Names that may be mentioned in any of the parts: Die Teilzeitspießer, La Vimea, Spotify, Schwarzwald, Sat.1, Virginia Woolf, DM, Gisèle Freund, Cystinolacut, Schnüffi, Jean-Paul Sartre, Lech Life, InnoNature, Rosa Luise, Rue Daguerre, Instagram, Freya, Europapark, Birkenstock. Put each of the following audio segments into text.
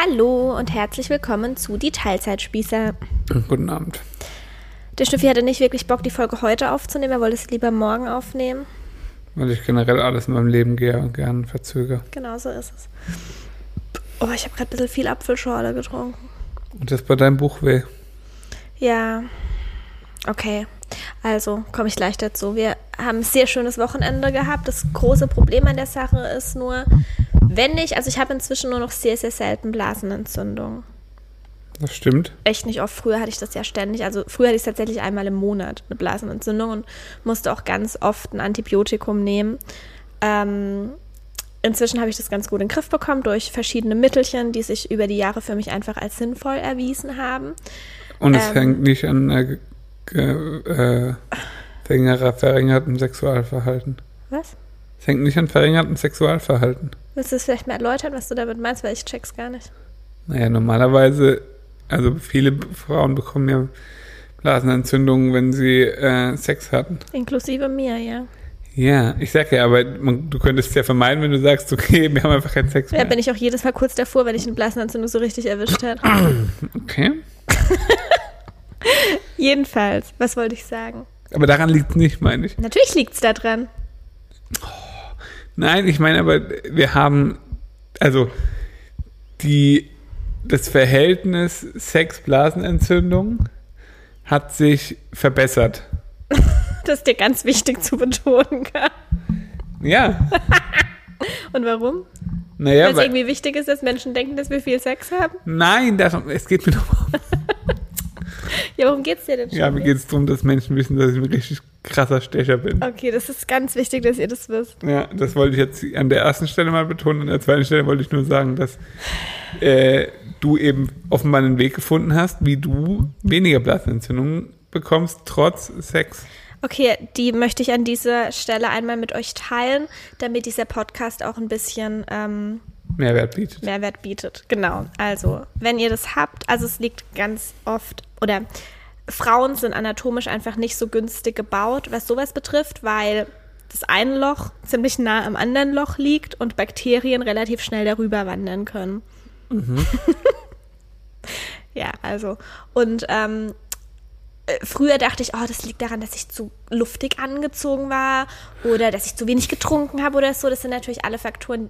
Hallo und herzlich willkommen zu Die Teilzeitspießer. Guten Abend. Der Schnüffi hatte nicht wirklich Bock, die Folge heute aufzunehmen. Er wollte es lieber morgen aufnehmen. Weil ich generell alles in meinem Leben gern verzögere. Genau, so ist es. Oh, ich habe gerade ein bisschen viel Apfelschorle getrunken. Und das bei deinem Buch weh. Ja, okay. Also komme ich gleich dazu. Wir haben ein sehr schönes Wochenende gehabt. Das große Problem an der Sache ist nur... ich habe inzwischen nur noch sehr, sehr selten Blasenentzündung. Das stimmt. Echt nicht oft. Früher hatte ich das ja ständig. Also früher hatte ich es tatsächlich einmal im Monat mit Blasenentzündung und musste auch ganz oft ein Antibiotikum nehmen. Inzwischen habe ich das ganz gut in den Griff bekommen durch verschiedene Mittelchen, die sich über die Jahre für mich einfach als sinnvoll erwiesen haben. Und es hängt nicht an verringertem Sexualverhalten. Was? Es hängt nicht an verringertem Sexualverhalten. Willst du es vielleicht mal erläutern, was du damit meinst, weil ich check's gar nicht. Naja, normalerweise, also viele Frauen bekommen ja Blasenentzündungen, wenn sie Sex hatten. Inklusive mir, ja. Ja, ich sag ja, aber du könntest es ja vermeiden, wenn du sagst, okay, wir haben einfach keinen Sex mehr. Ja, bin ich auch jedes Mal kurz davor, wenn ich eine Blasenentzündung so richtig erwischt habe. Okay. Jedenfalls, was wollte ich sagen? Aber daran liegt's nicht, meine ich. Natürlich liegt's da dran. Oh. Nein, ich meine aber, wir haben, also das Verhältnis Sex-Blasenentzündung hat sich verbessert. Das ist dir ganz wichtig zu betonen, gell? Ja. Und warum? Naja, weil es irgendwie wichtig ist, dass Menschen denken, dass wir viel Sex haben? Nein, es geht mir darum. Ja, worum geht's dir denn schon? Ja, mir geht's darum, dass Menschen wissen, dass ich ein richtig krasser Stecher bin. Okay, das ist ganz wichtig, dass ihr das wisst. Ja, das wollte ich jetzt an der ersten Stelle mal betonen. An der zweiten Stelle wollte ich nur sagen, dass du eben offenbar einen Weg gefunden hast, wie du weniger Blasenentzündungen bekommst, trotz Sex. Okay, die möchte ich an dieser Stelle einmal mit euch teilen, damit dieser Podcast auch ein bisschen... Mehrwert bietet, genau. Also, wenn ihr das habt, also es liegt ganz oft, oder Frauen sind anatomisch einfach nicht so günstig gebaut, was sowas betrifft, weil das eine Loch ziemlich nah am anderen Loch liegt und Bakterien relativ schnell darüber wandern können. Mhm. Ja, also. Und früher dachte ich, oh, das liegt daran, dass ich zu luftig angezogen war oder dass ich zu wenig getrunken habe oder so. Das sind natürlich alles Faktoren,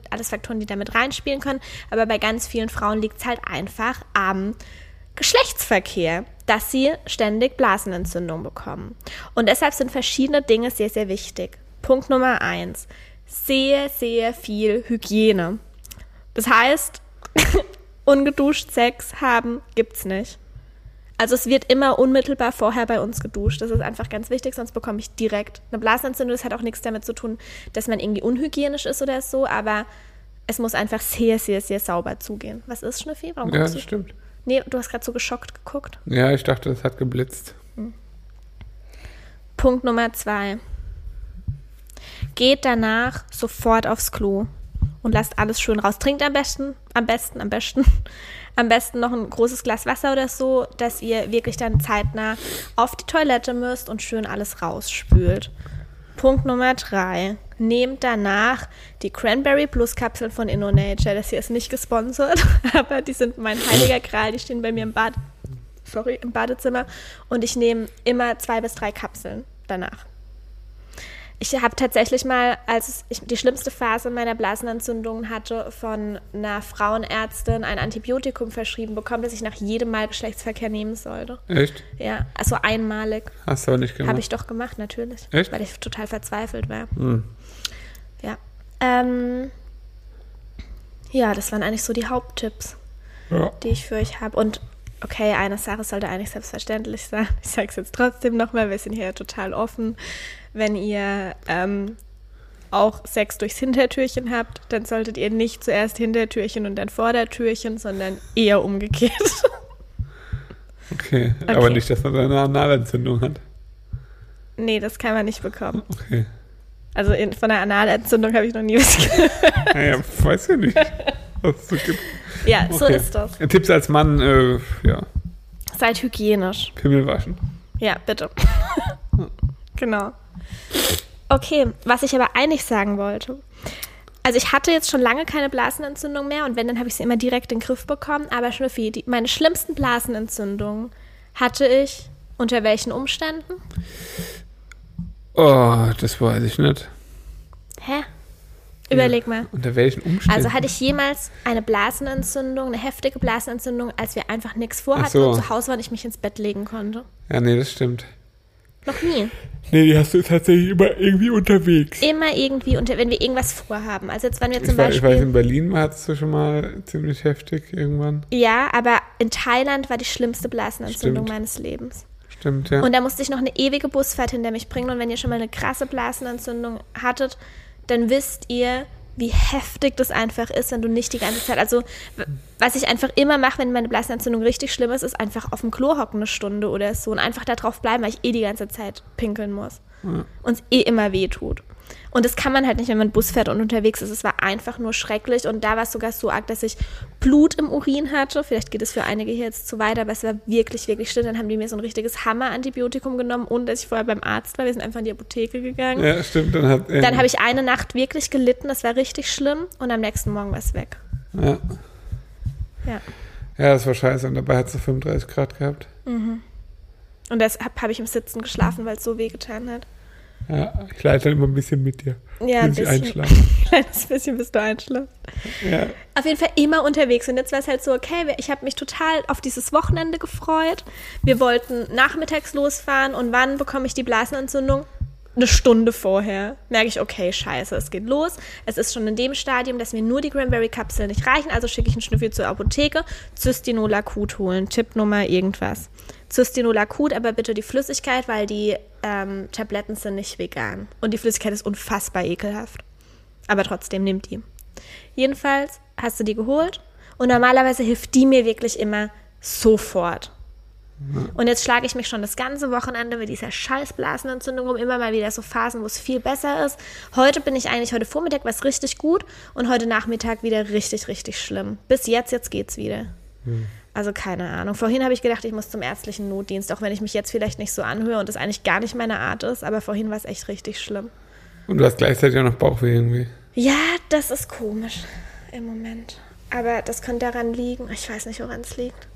die damit reinspielen können. Aber bei ganz vielen Frauen liegt es halt einfach am Geschlechtsverkehr, dass sie ständig Blasenentzündung bekommen. Und deshalb sind verschiedene Dinge sehr, sehr wichtig. Punkt Nummer 1. Sehr, sehr viel Hygiene. Das heißt, ungeduscht Sex haben gibt's nicht. Also es wird immer unmittelbar vorher bei uns geduscht. Das ist einfach ganz wichtig, sonst bekomme ich direkt eine Blasenentzündung. Das hat auch nichts damit zu tun, dass man irgendwie unhygienisch ist oder so, aber es muss einfach sehr, sehr, sehr sauber zugehen. Was ist, Schnüffi? Warum guckst du? Stimmt. Nee, du hast gerade so geschockt geguckt. Ja, ich dachte, es hat geblitzt. Hm. Punkt Nummer 2. Geht danach sofort aufs Klo und lasst alles schön raus. Trinkt am besten noch ein großes Glas Wasser oder so, dass ihr wirklich dann zeitnah auf die Toilette müsst und schön alles rausspült. Punkt Nummer 3. Nehmt danach die Cranberry Plus Kapseln von InnoNature. Das hier ist nicht gesponsert, aber die sind mein heiliger Gral. Die stehen bei mir im Badezimmer und ich nehme immer 2 bis 3 Kapseln danach. Ich habe tatsächlich mal, als ich die schlimmste Phase meiner Blasenentzündung hatte, von einer Frauenärztin ein Antibiotikum verschrieben bekommen, das ich nach jedem Mal Geschlechtsverkehr nehmen sollte. Echt? Ja, also einmalig. Hast du auch nicht gemacht? Habe ich doch gemacht, natürlich. Echt? Weil ich total verzweifelt war. Hm. Ja. Ja, das waren eigentlich so die Haupttipps, die ich für euch habe. Und okay, eine Sache sollte eigentlich selbstverständlich sein. Ich sage es jetzt trotzdem nochmal, wir sind hier total offen. Wenn ihr auch Sex durchs Hintertürchen habt, dann solltet ihr nicht zuerst Hintertürchen und dann Vordertürchen, sondern eher umgekehrt. Okay. Aber nicht, dass man eine Analentzündung hat. Nee, das kann man nicht bekommen. Okay. Also von einer Analentzündung habe ich noch nie was gehört. Naja, weiß ja nicht, was es so gibt. Ja, okay. So ist das. Tipps als Mann, ja. Seid hygienisch. Pimmel waschen. Ja, bitte. Genau. Okay, was ich aber eigentlich sagen wollte. Also ich hatte jetzt schon lange keine Blasenentzündung mehr und wenn, dann habe ich sie immer direkt in den Griff bekommen. Aber Schnüffi, meine schlimmsten Blasenentzündungen hatte ich unter welchen Umständen? Oh, das weiß ich nicht. Hä? Überleg mal. Unter welchen Umständen? Also hatte ich jemals eine Blasenentzündung, eine heftige Blasenentzündung, als wir einfach nichts vorhatten und zu Hause waren, ich mich ins Bett legen konnte? Ja, nee, das stimmt. Noch nie. Nee, die hast du tatsächlich immer irgendwie unterwegs. Immer irgendwie, wenn wir irgendwas vorhaben. Also jetzt waren wir zum Beispiel... Ich weiß, in Berlin hattest du schon mal ziemlich heftig irgendwann. Ja, aber in Thailand war die schlimmste Blasenentzündung meines Lebens. Stimmt, ja. Und da musste ich noch eine ewige Busfahrt hinter mich bringen. Und wenn ihr schon mal eine krasse Blasenentzündung hattet, dann wisst ihr, wie heftig das einfach ist, wenn du nicht die ganze Zeit, also was ich einfach immer mache, wenn meine Blasenentzündung richtig schlimm ist einfach auf dem Klo hocken eine Stunde oder so und einfach da drauf bleiben, weil ich die ganze Zeit pinkeln muss. Ja. Und es immer weh tut. Und das kann man halt nicht, wenn man Bus fährt und unterwegs ist. Es war einfach nur schrecklich und da war es sogar so arg, dass ich Blut im Urin hatte. Vielleicht geht es für einige hier jetzt zu weit, aber es war wirklich, wirklich schlimm. Dann haben die mir so ein richtiges Hammer-Antibiotikum genommen, ohne dass ich vorher beim Arzt war. Wir sind einfach in die Apotheke gegangen. Ja, stimmt. Dann habe ich eine Nacht wirklich gelitten. Das war richtig schlimm und am nächsten Morgen war es weg. Ja. Ja. Ja, das war scheiße und dabei hat es so 35 Grad gehabt. Mhm. Und deshalb habe ich im Sitzen geschlafen, weil es so weh getan hat. Ja, ich leide dann immer ein bisschen mit dir. Ja, ein bisschen. Kleines bisschen, bis du einschlafst. Ja. Auf jeden Fall immer unterwegs. Und jetzt war es halt so, okay, ich habe mich total auf dieses Wochenende gefreut. Wir wollten nachmittags losfahren. Und wann bekomme ich die Blasenentzündung? Eine Stunde vorher. Merke ich, okay, scheiße, es geht los. Es ist schon in dem Stadium, dass mir nur die Cranberry-Kapseln nicht reichen. Also schicke ich einen Schnüffel zur Apotheke. Cystinolacut holen. Tippnummer irgendwas. Cystinolacut, aber bitte die Flüssigkeit, weil die Tabletten sind nicht vegan. Und die Flüssigkeit ist unfassbar ekelhaft. Aber trotzdem, nimmt die. Jedenfalls hast du die geholt und normalerweise hilft die mir wirklich immer sofort. Und jetzt schlage ich mich schon das ganze Wochenende mit dieser scheiß Blasenentzündung rum, immer mal wieder so Phasen, wo es viel besser ist. Heute Vormittag war es richtig gut und heute Nachmittag wieder richtig, richtig schlimm. Bis jetzt geht's wieder. Hm. Also keine Ahnung. Vorhin habe ich gedacht, ich muss zum ärztlichen Notdienst, auch wenn ich mich jetzt vielleicht nicht so anhöre und das eigentlich gar nicht meine Art ist, aber vorhin war es echt richtig schlimm. Und du hast gleichzeitig auch noch Bauchweh irgendwie. Ja, das ist komisch im Moment. Aber das könnte daran liegen. Ich weiß nicht, woran es liegt.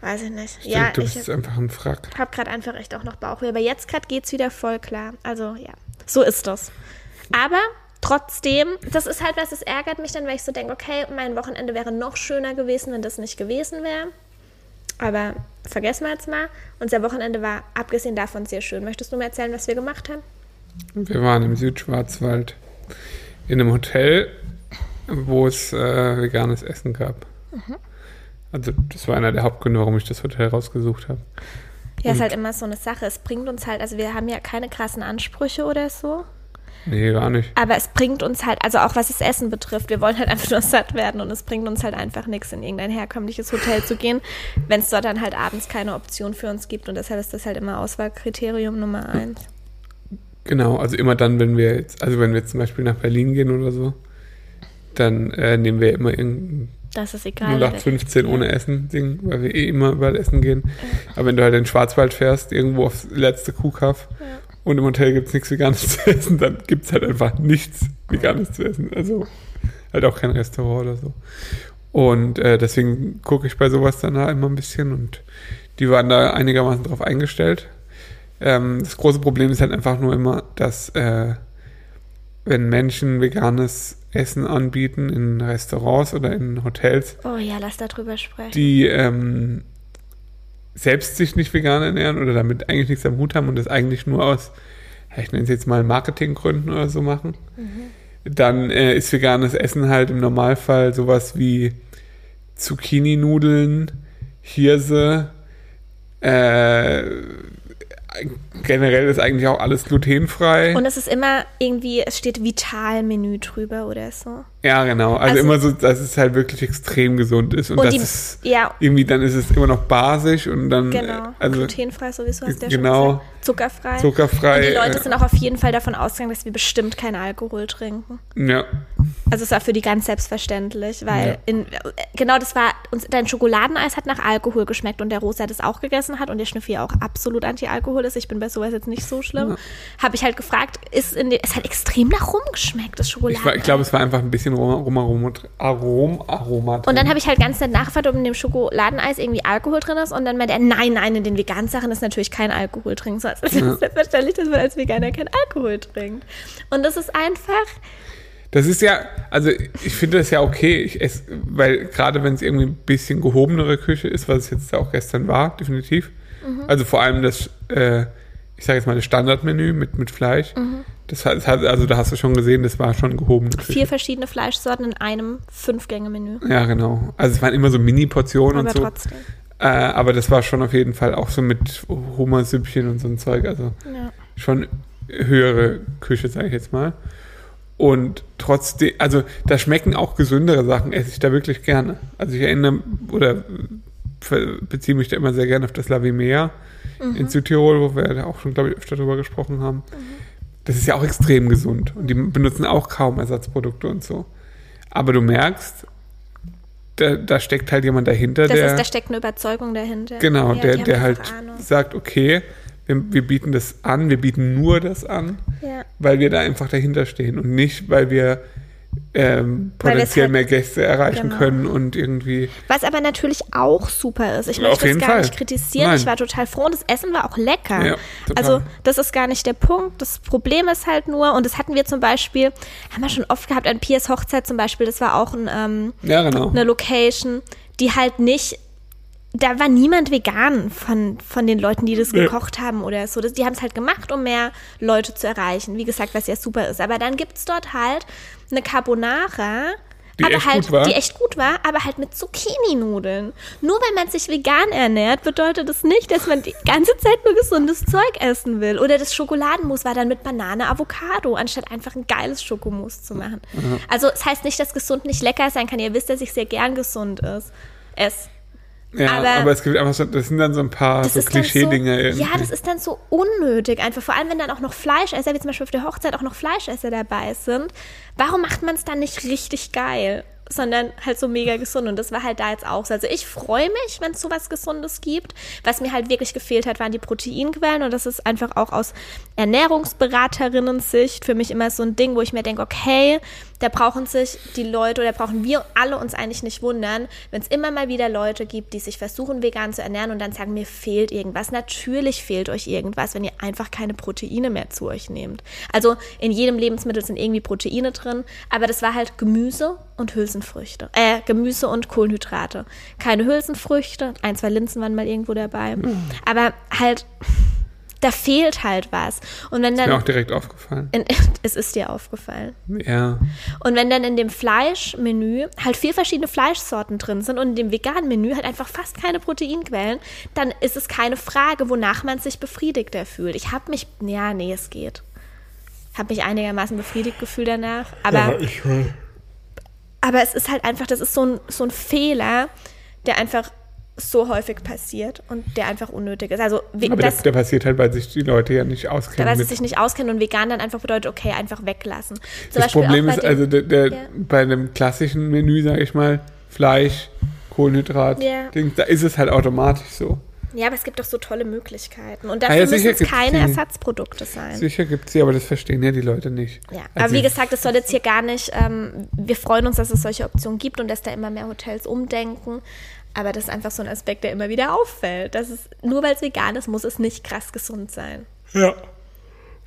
Weiß ich nicht. Stimmt, ja, du bist einfach ein Frack. Ich habe gerade einfach echt auch noch Bauchweh, aber jetzt gerade geht es wieder voll klar. Also ja, so ist das. Aber... trotzdem, das ist halt was, das ärgert mich dann, weil ich so denke, okay, mein Wochenende wäre noch schöner gewesen, wenn das nicht gewesen wäre. Aber vergessen wir jetzt mal. Unser Wochenende war, abgesehen davon, sehr schön. Möchtest du mir erzählen, was wir gemacht haben? Wir waren im Südschwarzwald in einem Hotel, wo es veganes Essen gab. Mhm. Also das war einer der Hauptgründe, warum ich das Hotel rausgesucht habe. Ja, es ist halt immer so eine Sache. Es bringt uns halt, also wir haben ja keine krassen Ansprüche oder so. Nee, gar nicht. Aber es bringt uns halt, also auch was das Essen betrifft, wir wollen halt einfach nur satt werden und es bringt uns halt einfach nichts, in irgendein herkömmliches Hotel zu gehen, wenn es dort dann halt abends keine Option für uns gibt und deshalb ist das halt immer Auswahlkriterium Nummer 1. Genau, also immer dann, wenn wir zum Beispiel nach Berlin gehen oder so, dann nehmen wir immer irgendein 0815 ohne Essen-Ding, weil wir eh immer überall essen gehen. Ja. Aber wenn du halt in den Schwarzwald fährst, irgendwo aufs letzte Kuhkaff, ja. Und im Hotel gibt es nichts Veganes zu essen, dann gibt es halt einfach nichts Veganes zu essen. Also halt auch kein Restaurant oder so. Und deswegen gucke ich bei sowas dann da immer ein bisschen und die waren da einigermaßen drauf eingestellt. Das große Problem ist halt einfach nur immer, dass wenn Menschen veganes Essen anbieten in Restaurants oder in Hotels... Oh ja, lass da drüber sprechen. Die... selbst sich nicht vegan ernähren oder damit eigentlich nichts am Hut haben und das eigentlich nur aus, ich nenne es jetzt mal Marketinggründen oder so machen, dann ist veganes Essen halt im Normalfall sowas wie Zucchini-Nudeln, Hirse, generell ist eigentlich auch alles glutenfrei. Und es ist immer irgendwie, es steht Vitalmenü drüber oder so. Ja, genau. Also immer so, dass es halt wirklich extrem gesund ist. Und dass es irgendwie, dann ist es immer noch basisch und dann... Genau, also, glutenfrei sowieso, hast du ja schon gesagt. Zuckerfrei. Und die Leute sind auch auf jeden Fall davon ausgegangen, dass wir bestimmt keinen Alkohol trinken. Ja. Also es war für die ganz selbstverständlich, weil... Ja. Genau, das war... Dein Schokoladeneis hat nach Alkohol geschmeckt und der Rosa das auch gegessen hat und der Schnüffi auch absolut anti-Alkohol ist. Ich bin bei sowas jetzt nicht so schlimm. Ja. Habe ich halt gefragt, es hat extrem nach Rum geschmeckt, das Schokoladeneis. Ich glaube, es war einfach ein bisschen Aroma drin. Und dann habe ich halt ganz nett nachgefragt, ob in dem Schokoladeneis irgendwie Alkohol drin ist. Und dann meinte er, nein, in den veganen Sachen ist natürlich kein Alkohol drin. So, es ist selbstverständlich, dass man als Veganer keinen Alkohol trinkt. Und das ist einfach... Das ist ja, also ich finde das ja okay, weil gerade wenn es irgendwie ein bisschen gehobenere Küche ist, was es jetzt auch gestern war, definitiv. Mhm. Also vor allem das, ich sage jetzt mal das Standardmenü mit Fleisch. Mhm. Also da hast du schon gesehen, das war schon gehoben. 4 verschiedene Fleischsorten in einem 5-Gänge-Menü. Ja, genau. Also es waren immer so Mini-Portionen und so. Aber trotzdem. Aber das war schon auf jeden Fall auch so mit Hummersüppchen und so ein Zeug. Also schon höhere Küche, sage ich jetzt mal. Und trotzdem, also da schmecken auch gesündere Sachen, esse ich da wirklich gerne. Also ich erinnere oder beziehe mich da immer sehr gerne auf das La Vimea in Südtirol, wo wir da auch schon, glaube ich, öfter drüber gesprochen haben. Mhm. Das ist ja auch extrem gesund. Und die benutzen auch kaum Ersatzprodukte und so. Aber du merkst, da steckt halt jemand dahinter. Da steckt eine Überzeugung dahinter. Genau, der halt sagt, okay, wir bieten das an, wir bieten nur das an, weil wir da einfach dahinter stehen und nicht, weil wir potenziell mehr Gäste erreichen können und irgendwie... Was aber natürlich auch super ist. Ich möchte das gar nicht kritisieren. Nein. Ich war total froh und das Essen war auch lecker. Ja, also das ist gar nicht der Punkt. Das Problem ist halt nur, und das hatten wir zum Beispiel, haben wir schon oft gehabt, an Piers Hochzeit zum Beispiel, das war auch eine Location, die halt nicht... Da war niemand vegan von den Leuten, die das gekocht haben oder so. Die haben es halt gemacht, um mehr Leute zu erreichen. Wie gesagt, was ja super ist. Aber dann gibt es dort halt eine Carbonara, die echt gut war, aber halt mit Zucchini-Nudeln. Nur weil man sich vegan ernährt, bedeutet das nicht, dass man die ganze Zeit nur gesundes Zeug essen will. Oder das Schokoladenmus war dann mit Banane, Avocado, anstatt einfach ein geiles Schokomus zu machen. Mhm. Also es heißt nicht, dass gesund nicht lecker sein kann. Ihr wisst, dass ich sehr gern gesund esse. Ja, aber es gibt einfach so, das sind dann so ein paar so Klischee-Dinge. Ja, das ist dann so unnötig einfach. Vor allem, wenn dann auch noch Fleischesser, wie zum Beispiel auf der Hochzeit auch noch Fleischesser dabei sind. Warum macht man es dann nicht richtig geil, sondern halt so mega gesund? Und das war halt da jetzt auch so. Also ich freue mich, wenn es so was Gesundes gibt. Was mir halt wirklich gefehlt hat, waren die Proteinquellen. Und das ist einfach auch aus Ernährungsberaterinnen-Sicht für mich immer so ein Ding, wo ich mir denke, okay, da brauchen sich die Leute oder brauchen wir alle uns eigentlich nicht wundern, wenn es immer mal wieder Leute gibt, die sich versuchen, vegan zu ernähren und dann sagen, mir fehlt irgendwas. Natürlich fehlt euch irgendwas, wenn ihr einfach keine Proteine mehr zu euch nehmt. Also in jedem Lebensmittel sind irgendwie Proteine drin, aber das war halt Gemüse und Hülsenfrüchte. Gemüse und Kohlenhydrate. Keine Hülsenfrüchte, 1, 2 Linsen waren mal irgendwo dabei. Mhm. Aber halt... Da fehlt halt was. Und wenn dann, ist mir auch direkt aufgefallen. Es ist dir aufgefallen. Ja. Und wenn dann in dem Fleischmenü halt 4 verschiedene Fleischsorten drin sind und in dem veganen Menü halt einfach fast keine Proteinquellen, dann ist es keine Frage, wonach man sich befriedigter fühlt. Ich habe mich einigermaßen befriedigt gefühlt danach. Aber es ist halt einfach, das ist so ein Fehler, der einfach so häufig passiert und der einfach unnötig ist. Also der passiert halt, weil sich die Leute ja nicht auskennen. Weil sie sich nicht auskennen und vegan dann einfach bedeutet, okay, einfach weglassen. Das Problem ist also bei einem klassischen Menü, sage ich mal, Fleisch, Kohlenhydrat, da ist es halt automatisch so. Ja, aber es gibt doch so tolle Möglichkeiten. Und dafür müssen es keine Ersatzprodukte sein. Sicher gibt es sie, aber das verstehen ja die Leute nicht. Ja, also aber wie gesagt, das soll jetzt hier gar nicht, wir freuen uns, dass es solche Optionen gibt und dass da immer mehr Hotels umdenken. Aber das ist einfach so ein Aspekt, der immer wieder auffällt. Das ist, nur weil es vegan ist, muss es nicht krass gesund sein. Ja.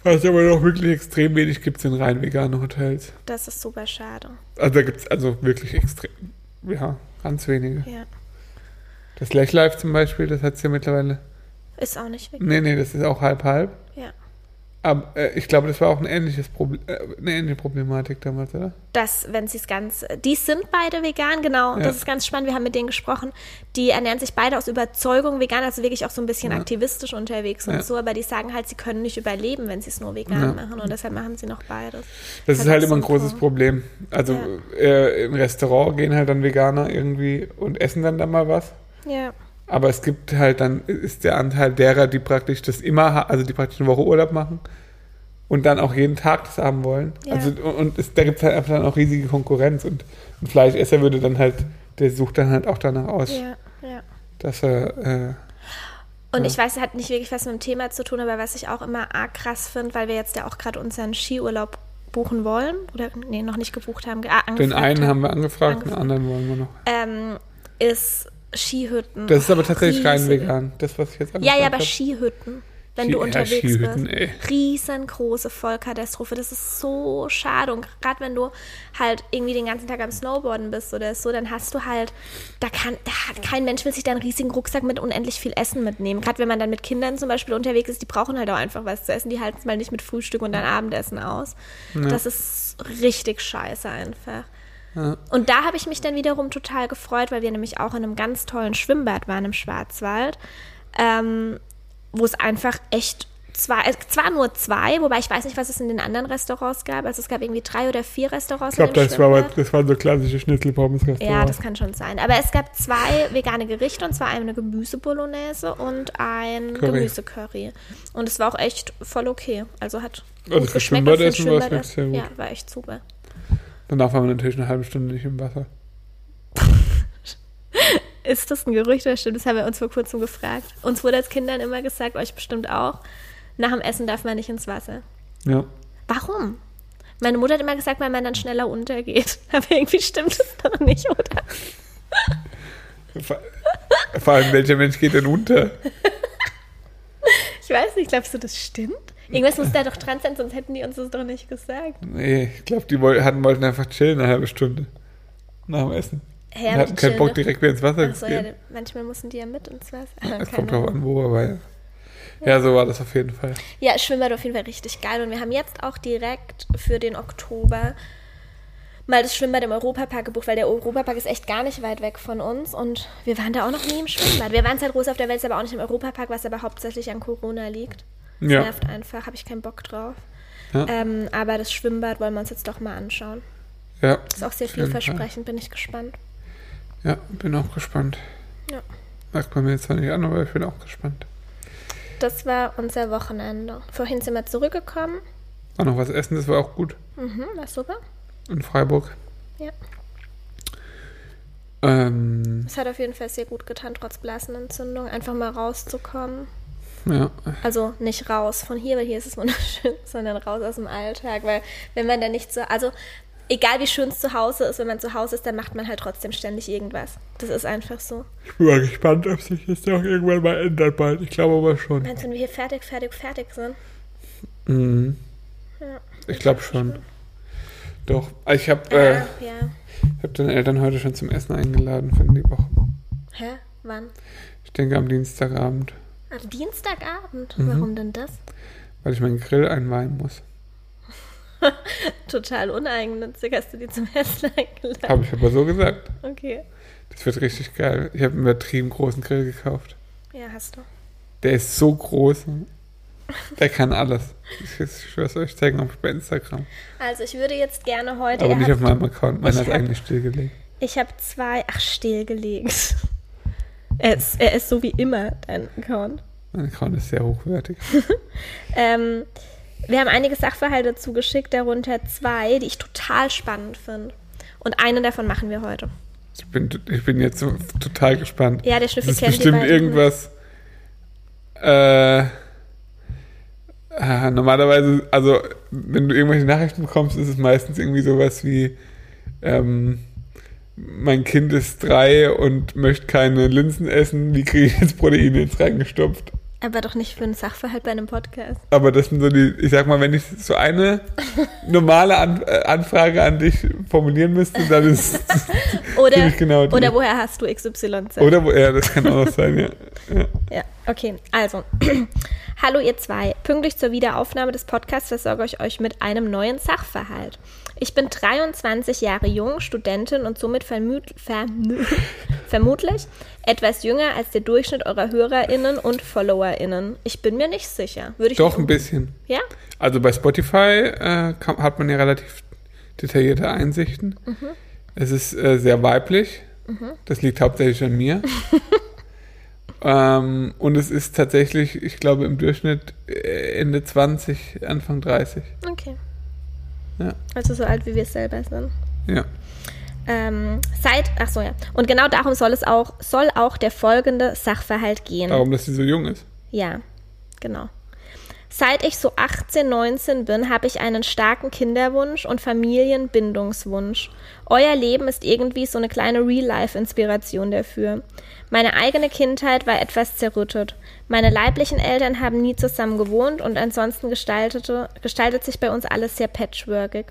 Was aber noch wirklich extrem wenig gibt es in rein veganen Hotels. Das ist super schade. Also da gibt es wirklich extrem, ganz wenige. Ja. Das Lech Life zum Beispiel, das hat es ja mittlerweile... Ist auch nicht vegan. Nee, das ist auch halb. Ja. Aber ich glaube, das war auch ein eine ähnliche Problematik damals, oder? Das, wenn sie es ganz... Die sind beide vegan, genau. Und ja. Das ist ganz spannend. Wir haben mit denen gesprochen. Die ernähren sich beide aus Überzeugung vegan, also wirklich auch so ein bisschen aktivistisch unterwegs und so. Aber die sagen halt, sie können nicht überleben, wenn sie es nur vegan machen. Und deshalb machen sie noch beides. Das ist halt immer ein großes Problem. Also im Restaurant gehen halt dann Veganer irgendwie und essen dann mal was. Ja. Aber es gibt halt dann, ist der Anteil derer, die praktisch das immer, also die praktisch eine Woche Urlaub machen und dann auch jeden Tag das haben wollen. Ja. Also, und da gibt es halt einfach dann auch riesige Konkurrenz und ein Fleischesser würde dann halt, der sucht dann halt auch danach aus, dass er... Und ich weiß, es hat nicht wirklich was mit dem Thema zu tun, aber was ich auch immer arg krass finde, weil wir jetzt ja auch gerade unseren Skiurlaub buchen wollen, oder nee, noch nicht gebucht haben, den einen haben wir angefragt, den anderen wollen wir noch. Ist... Skihütten. Das ist aber tatsächlich rein vegan. Das, was ich jetzt angesprochen habe. Skihütten, wenn du unterwegs bist. Riesengroße Vollkatastrophe. Das ist so schade. Und gerade wenn du halt irgendwie den ganzen Tag am Snowboarden bist oder so, dann hast du halt, kein Mensch will sich da einen riesigen Rucksack mit unendlich viel Essen mitnehmen. Gerade wenn man dann mit Kindern zum Beispiel unterwegs ist, die brauchen halt auch einfach was zu essen. Die halten es mal nicht mit Frühstück und dann Abendessen aus. Ja. Das ist richtig scheiße einfach. Und da habe ich mich dann wiederum total gefreut, weil wir nämlich auch in einem ganz tollen Schwimmbad waren im Schwarzwald, wo es einfach echt zwar nur zwei, wobei ich weiß nicht, was es in den anderen Restaurants gab. Also es gab irgendwie 3 oder 4 Restaurants. Ich glaube, das waren so klassische Schnitzelpommes-Restaurants. Ja, das kann schon sein. Aber es gab 2 vegane Gerichte, und zwar eine Gemüse-Bolognese und ein Gemüsecurry. Und es war auch echt voll okay. Also hat gut geschmeckt. Und für das Schwimmbad ist sehr gut. Ja, war echt super. Danach waren wir natürlich eine halbe Stunde nicht im Wasser. Ist das ein Gerücht oder stimmt? Das haben wir uns vor kurzem gefragt. Uns wurde als Kindern immer gesagt, euch bestimmt auch, nach dem Essen darf man nicht ins Wasser. Ja. Warum? Meine Mutter hat immer gesagt, weil man dann schneller untergeht. Aber irgendwie stimmt das doch nicht, oder? Vor allem, welcher Mensch geht denn unter? Ich weiß nicht, glaubst du, das stimmt? Irgendwas muss da doch dran sein, sonst hätten die uns das doch nicht gesagt. Nee, ich glaube, die wollten einfach chillen eine halbe Stunde nach dem Essen. Die hatten keinen Bock, direkt wieder ins Wasser zu gehen. Ja, manchmal mussten die ja mit ins Wasser. Es kommt drauf an, wo, aber ja, so war das auf jeden Fall. Ja, Schwimmbad auf jeden Fall richtig geil. Und wir haben jetzt auch direkt für den Oktober mal das Schwimmbad im Europapark gebucht, weil der Europapark ist echt gar nicht weit weg von uns und wir waren da auch noch nie im Schwimmbad. Wir waren seit Rosa auf der Welt, aber auch nicht im Europapark, was aber hauptsächlich an Corona liegt. Das nervt einfach, habe ich keinen Bock drauf. Ja. Aber das Schwimmbad wollen wir uns jetzt doch mal anschauen. Ja. Ist auch sehr vielversprechend, bin ich gespannt. Ja, bin auch gespannt. Ja. Merkt man mir jetzt zwar nicht an, aber ich bin auch gespannt. Das war unser Wochenende. Vorhin sind wir zurückgekommen. Auch noch was essen, das war auch gut. Mhm, war super. In Freiburg. Ja. Es hat auf jeden Fall sehr gut getan, trotz Blasenentzündung, einfach mal rauszukommen. Ja. Also nicht raus von hier, weil hier ist es wunderschön, sondern raus aus dem Alltag, weil wenn man da nicht so, also egal wie schön es zu Hause ist, wenn man zu Hause ist, dann macht man halt trotzdem ständig irgendwas. Das ist einfach so. Ich bin mal gespannt, ob sich das auch irgendwann mal ändert bald. Ich glaube aber schon. Meinst du, wenn wir hier fertig sind? Mhm. Ja, ich glaube schon. Doch. Ich habe hab deine Eltern heute schon zum Essen eingeladen für die Woche. Hä? Wann? Ich denke am Dienstagabend. Am Dienstagabend? Mhm. Warum denn das? Weil ich meinen Grill einweihen muss. Total uneigennützig, hast du die zum Essen eingeladen. Habe ich aber so gesagt. Okay. Das wird richtig geil. Ich habe einen übertrieben großen Grill gekauft. Ja, hast du. Der ist so groß. Der kann alles. Ich werde es euch zeigen auf Instagram. Also ich würde jetzt gerne heute... Aber nicht auf meinem Account, meiner ist eigentlich stillgelegt. Ich habe 2... Ach, stillgelegt. Er ist so wie immer dein Account. Mein Account ist sehr hochwertig. Wir haben einige Sachverhalte zugeschickt, darunter 2, die ich total spannend finde. Und eine davon machen wir heute. Ich bin jetzt so total gespannt. Ja, der Schnüffi kennt die beiden. Das ist bestimmt irgendwas... Normalerweise, also wenn du irgendwelche Nachrichten bekommst, ist es meistens irgendwie sowas wie mein Kind ist 3 und möchte keine Linsen essen, wie kriege ich jetzt Proteine jetzt reingestopft? Aber doch nicht für einen Sachverhalt bei einem Podcast. Aber das sind so die, ich sag mal, wenn ich so eine normale Anfrage an dich formulieren müsste, dann ist es ziemlich genau die. Oder woher hast du XYZ? Oder woher, das kann auch noch sein, ja. Ja, okay, also Hallo ihr zwei, pünktlich zur Wiederaufnahme des Podcasts versorge ich euch mit einem neuen Sachverhalt. Ich bin 23 Jahre jung, Studentin und somit vermutlich etwas jünger als der Durchschnitt eurer HörerInnen und FollowerInnen. Ich bin mir nicht sicher. Doch, ein bisschen. Ja? Also bei Spotify hat man ja relativ detaillierte Einsichten. Mhm. Es ist sehr weiblich. Mhm. Das liegt hauptsächlich an mir. Und es ist tatsächlich, ich glaube, im Durchschnitt Ende 20, Anfang 30. Okay. Ja. Also so alt, wie wir es selber sind. Ja. Und genau darum soll auch der folgende Sachverhalt gehen. Darum, dass sie so jung ist. Ja, genau. Seit ich so 18, 19 bin, habe ich einen starken Kinderwunsch und Familienbindungswunsch. Euer Leben ist irgendwie so eine kleine Real-Life-Inspiration dafür. Meine eigene Kindheit war etwas zerrüttet. Meine leiblichen Eltern haben nie zusammen gewohnt und ansonsten gestaltet sich bei uns alles sehr patchworkig.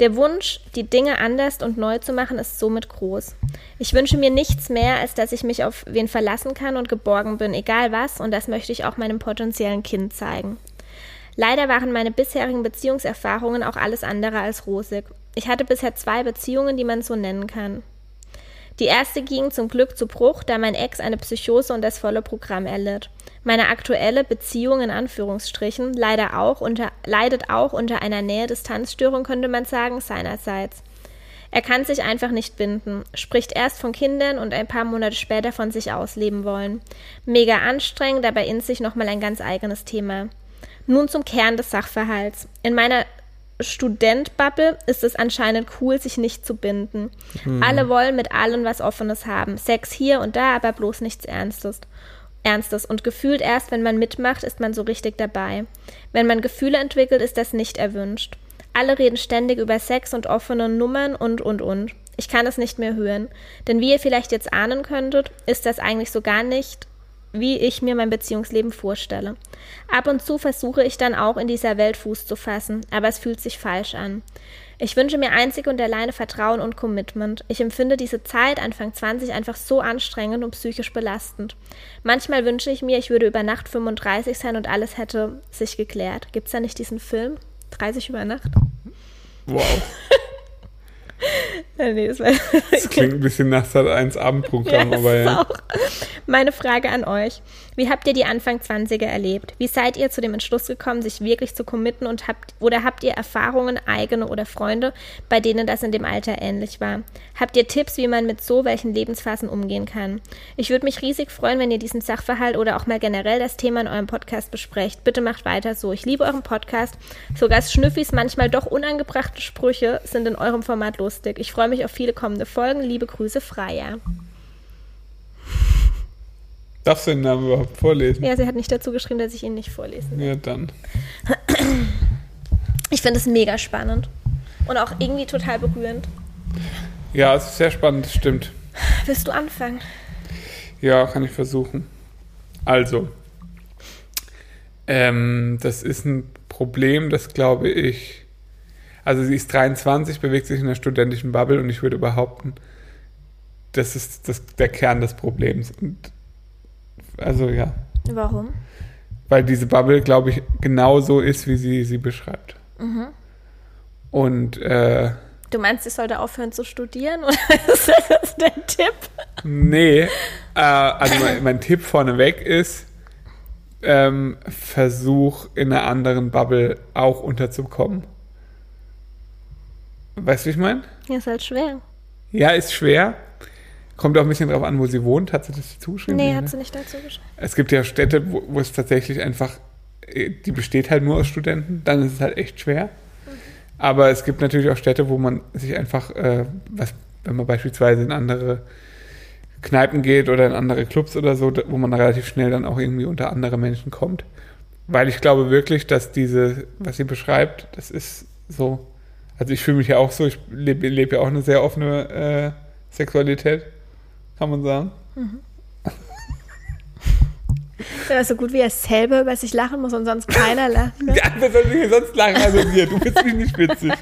Der Wunsch, die Dinge anders und neu zu machen, ist somit groß. Ich wünsche mir nichts mehr, als dass ich mich auf wen verlassen kann und geborgen bin, egal was, und das möchte ich auch meinem potenziellen Kind zeigen. Leider waren meine bisherigen Beziehungserfahrungen auch alles andere als rosig. Ich hatte bisher 2 Beziehungen, die man so nennen kann. Die erste ging zum Glück zu Bruch, da mein Ex eine Psychose und das volle Programm erlitt. Meine aktuelle Beziehung in Anführungsstrichen leidet auch unter einer Nähe-Distanz-Störung, könnte man sagen, seinerseits. Er kann sich einfach nicht binden, spricht erst von Kindern und ein paar Monate später von sich ausleben wollen. Mega anstrengend, aber in sich nochmal ein ganz eigenes Thema. Nun zum Kern des Sachverhalts. In meiner Student-Bubble ist es anscheinend cool, sich nicht zu binden. Mhm. Alle wollen mit allem was Offenes haben. Sex hier und da, aber bloß nichts Ernstes. Und gefühlt erst, wenn man mitmacht, ist man so richtig dabei. Wenn man Gefühle entwickelt, ist das nicht erwünscht. Alle reden ständig über Sex und offene Nummern und. Ich kann es nicht mehr hören. Denn wie ihr vielleicht jetzt ahnen könntet, ist das eigentlich so gar nicht, wie ich mir mein Beziehungsleben vorstelle. Ab und zu versuche ich dann auch in dieser Welt Fuß zu fassen, aber es fühlt sich falsch an. Ich wünsche mir einzig und alleine Vertrauen und Commitment. Ich empfinde diese Zeit, Anfang 20, einfach so anstrengend und psychisch belastend. Manchmal wünsche ich mir, ich würde über Nacht 35 sein und alles hätte sich geklärt. Gibt's da nicht diesen Film? 30 über Nacht? Wow. Das klingt ein bisschen nach Sat.1 Abendprogramm, ja, aber ja. Auch. Meine Frage an euch: Wie habt ihr die Anfang 20er erlebt? Wie seid ihr zu dem Entschluss gekommen, sich wirklich zu committen, und habt ihr Erfahrungen, eigene oder Freunde, bei denen das in dem Alter ähnlich war? Habt ihr Tipps, wie man mit so welchen Lebensphasen umgehen kann? Ich würde mich riesig freuen, wenn ihr diesen Sachverhalt oder auch mal generell das Thema in eurem Podcast besprecht. Bitte macht weiter so. Ich liebe euren Podcast. Sogar Schnüffis manchmal doch unangebrachte Sprüche sind in eurem Format los. Ich freue mich auf viele kommende Folgen. Liebe Grüße, Freya. Darfst du den Namen überhaupt vorlesen? Ja, sie hat nicht dazu geschrieben, dass ich ihn nicht vorlesen will. Ja, dann. Ich finde es mega spannend. Und auch irgendwie total berührend. Ja, es ist sehr spannend, das stimmt. Willst du anfangen? Ja, kann ich versuchen. Also, das ist ein Problem, das glaube ich. Also sie ist 23, bewegt sich in der studentischen Bubble, und ich würde behaupten, das ist der Kern des Problems. Und also ja. Warum? Weil diese Bubble, glaube ich, genau so ist, wie sie beschreibt. Mhm. Und du meinst, ich sollte aufhören zu studieren? Oder ist das der Tipp? Nee, also mein Tipp vorneweg ist, versuch in einer anderen Bubble auch unterzukommen. Weißt du, wie ich meine? Ja, ist halt schwer. Ja, ist schwer. Kommt auch ein bisschen drauf an, wo sie wohnt. Hat sie das dazu geschrieben? Nee, hat sie nicht dazu geschrieben. Es gibt ja Städte, wo es tatsächlich einfach, die besteht halt nur aus Studenten. Dann ist es halt echt schwer. Mhm. Aber es gibt natürlich auch Städte, wo man sich einfach, wenn man beispielsweise in andere Kneipen geht oder in andere Clubs oder so, wo man relativ schnell dann auch irgendwie unter andere Menschen kommt. Weil ich glaube wirklich, dass was sie beschreibt, das ist so. Also ich fühle mich ja auch so, ich lebe ja auch eine sehr offene Sexualität, kann man sagen. Mhm. Ja, so gut wie er selber über sich lachen muss und sonst keiner lacht. Ne? Ja, wer soll sich sonst lachen? Also hier, du bist mich nicht witzig.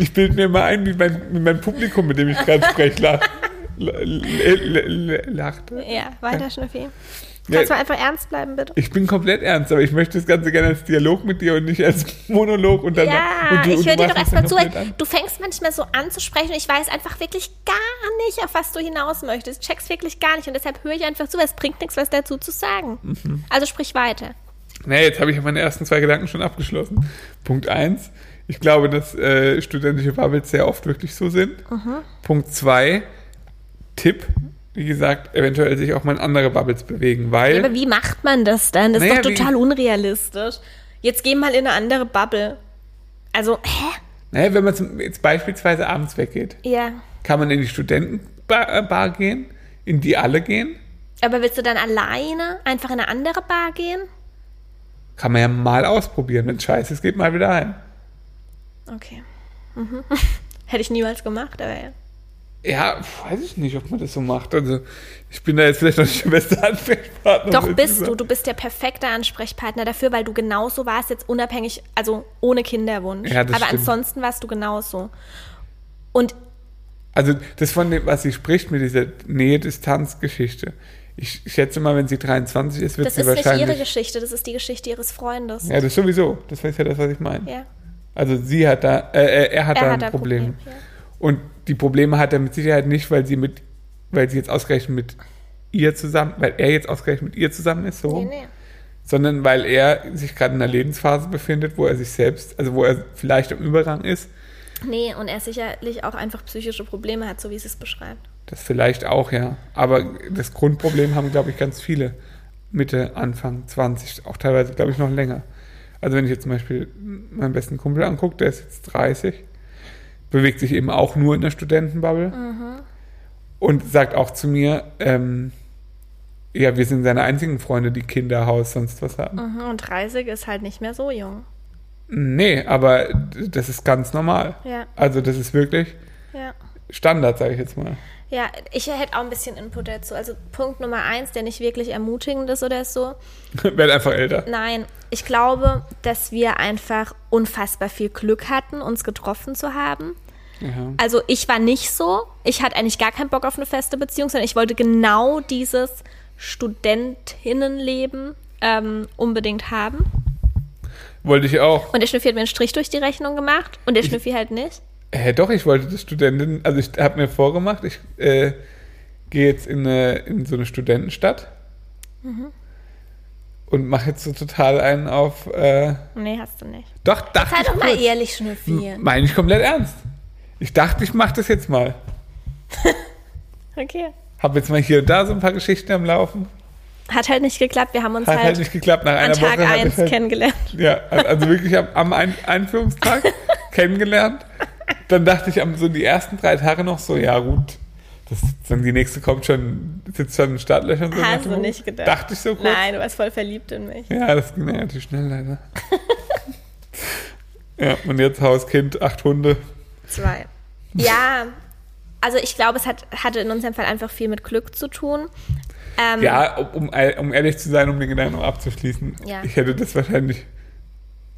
Ich bilde mir mal ein, wie mein Publikum, mit dem ich gerade spreche, lacht. Ja, weiter, Schnüffi. Kannst du einfach ernst bleiben, bitte? Ich bin komplett ernst, aber ich möchte das Ganze gerne als Dialog mit dir und nicht als Monolog. Und dann ich höre dir doch erstmal zu. Du fängst manchmal so an zu sprechen und ich weiß einfach wirklich gar nicht, auf was du hinaus möchtest. Checkst wirklich gar nicht und deshalb höre ich einfach zu, weil es bringt nichts, was dazu zu sagen. Mhm. Also sprich weiter. Na, jetzt habe ich meine ersten zwei Gedanken schon abgeschlossen. Punkt 1, ich glaube, dass studentische Bubbles sehr oft wirklich so sind. Mhm. Punkt 2, Tipp. Wie gesagt, eventuell sich auch mal in andere Bubbles bewegen, weil... Ja, aber wie macht man das dann? Das ist doch total unrealistisch. Jetzt geh mal in eine andere Bubble. Also, Naja, wenn man jetzt beispielsweise abends weggeht, kann man in die Studentenbar gehen, in die alle gehen. Aber willst du dann alleine einfach in eine andere Bar gehen? Kann man ja mal ausprobieren. Wenn es scheiße ist, geht mal wieder rein. Okay. Mhm. Hätte ich niemals gemacht, aber ja. Ja, weiß ich nicht, ob man das so macht. Also ich bin da jetzt vielleicht noch nicht der beste Ansprechpartner. Doch bist du. Du bist der perfekte Ansprechpartner dafür, weil du genauso warst jetzt unabhängig, also ohne Kinderwunsch. Ja, das stimmt. Ansonsten warst du genauso. Und also das von dem, was sie spricht mit dieser Nähe-Distanz-Geschichte. Ich schätze mal, wenn sie 23 ist, wird sie wahrscheinlich... Das ist nicht ihre Geschichte, das ist die Geschichte ihres Freundes. Ja, das sowieso. Das ist ja das, was ich meine. Ja. Also sie hat da, er hat da ein Problem. Ja. Und die Probleme hat er mit Sicherheit nicht, weil er jetzt ausgerechnet mit ihr zusammen ist, so. Nee. Sondern weil er sich gerade in einer Lebensphase befindet, wo er sich selbst, also wo er vielleicht im Übergang ist. Nee, und er sicherlich auch einfach psychische Probleme hat, so wie sie es beschreibt. Das vielleicht auch, ja. Aber das Grundproblem haben, glaube ich, ganz viele Mitte, Anfang 20, auch teilweise, glaube ich, noch länger. Also wenn ich jetzt zum Beispiel meinen besten Kumpel angucke, der ist jetzt 30, bewegt sich eben auch nur in der Studentenbubble und sagt auch zu mir, ja, wir sind seine einzigen Freunde, die Kinder, Haus, sonst was haben. Und 30 ist halt nicht mehr so jung. Nee, aber das ist ganz normal. Ja. Also das ist wirklich Standard, sage ich jetzt mal. Ja, ich hätte auch ein bisschen Input dazu. Also Punkt Nummer 1, der nicht wirklich ermutigend ist oder so. Werd einfach älter. Nein, ich glaube, dass wir einfach unfassbar viel Glück hatten, uns getroffen zu haben. Ja. Also ich war nicht so. Ich hatte eigentlich gar keinen Bock auf eine feste Beziehung, sondern ich wollte genau dieses Studentinnenleben unbedingt haben. Wollte ich auch. Und der Schnüffi hat mir einen Strich durch die Rechnung gemacht und der Schnüffi halt nicht. Doch, ich wollte das Studenten... Also ich habe mir vorgemacht, ich gehe jetzt in so eine Studentenstadt und mache jetzt so total einen auf... nee, hast du nicht. Doch, dachte ich... Sei doch mal ehrlich, Schnüffi. Meine ich komplett ernst. Ich dachte, ich mache das jetzt mal. Okay. Habe jetzt mal hier und da so ein paar Geschichten am Laufen. Hat halt nicht geklappt, wir haben uns Nach an einer Tag Woche 1 kennengelernt. Ja, also wirklich am Einführungstag kennengelernt. Dann dachte ich so die ersten 3 Tage noch so, ja gut, dann die nächste kommt schon, sitzt schon in Startlöchern. So hast du nicht gedacht. Dachte ich so kurz. Nein, du warst voll verliebt in mich. Ja, das ging relativ schnell leider. Ja, und jetzt Hauskind, 8 Hunde. 2. Ja, also ich glaube, es hatte in unserem Fall einfach viel mit Glück zu tun. Ja, um ehrlich zu sein, um den Gedanken noch abzuschließen, ich hätte das wahrscheinlich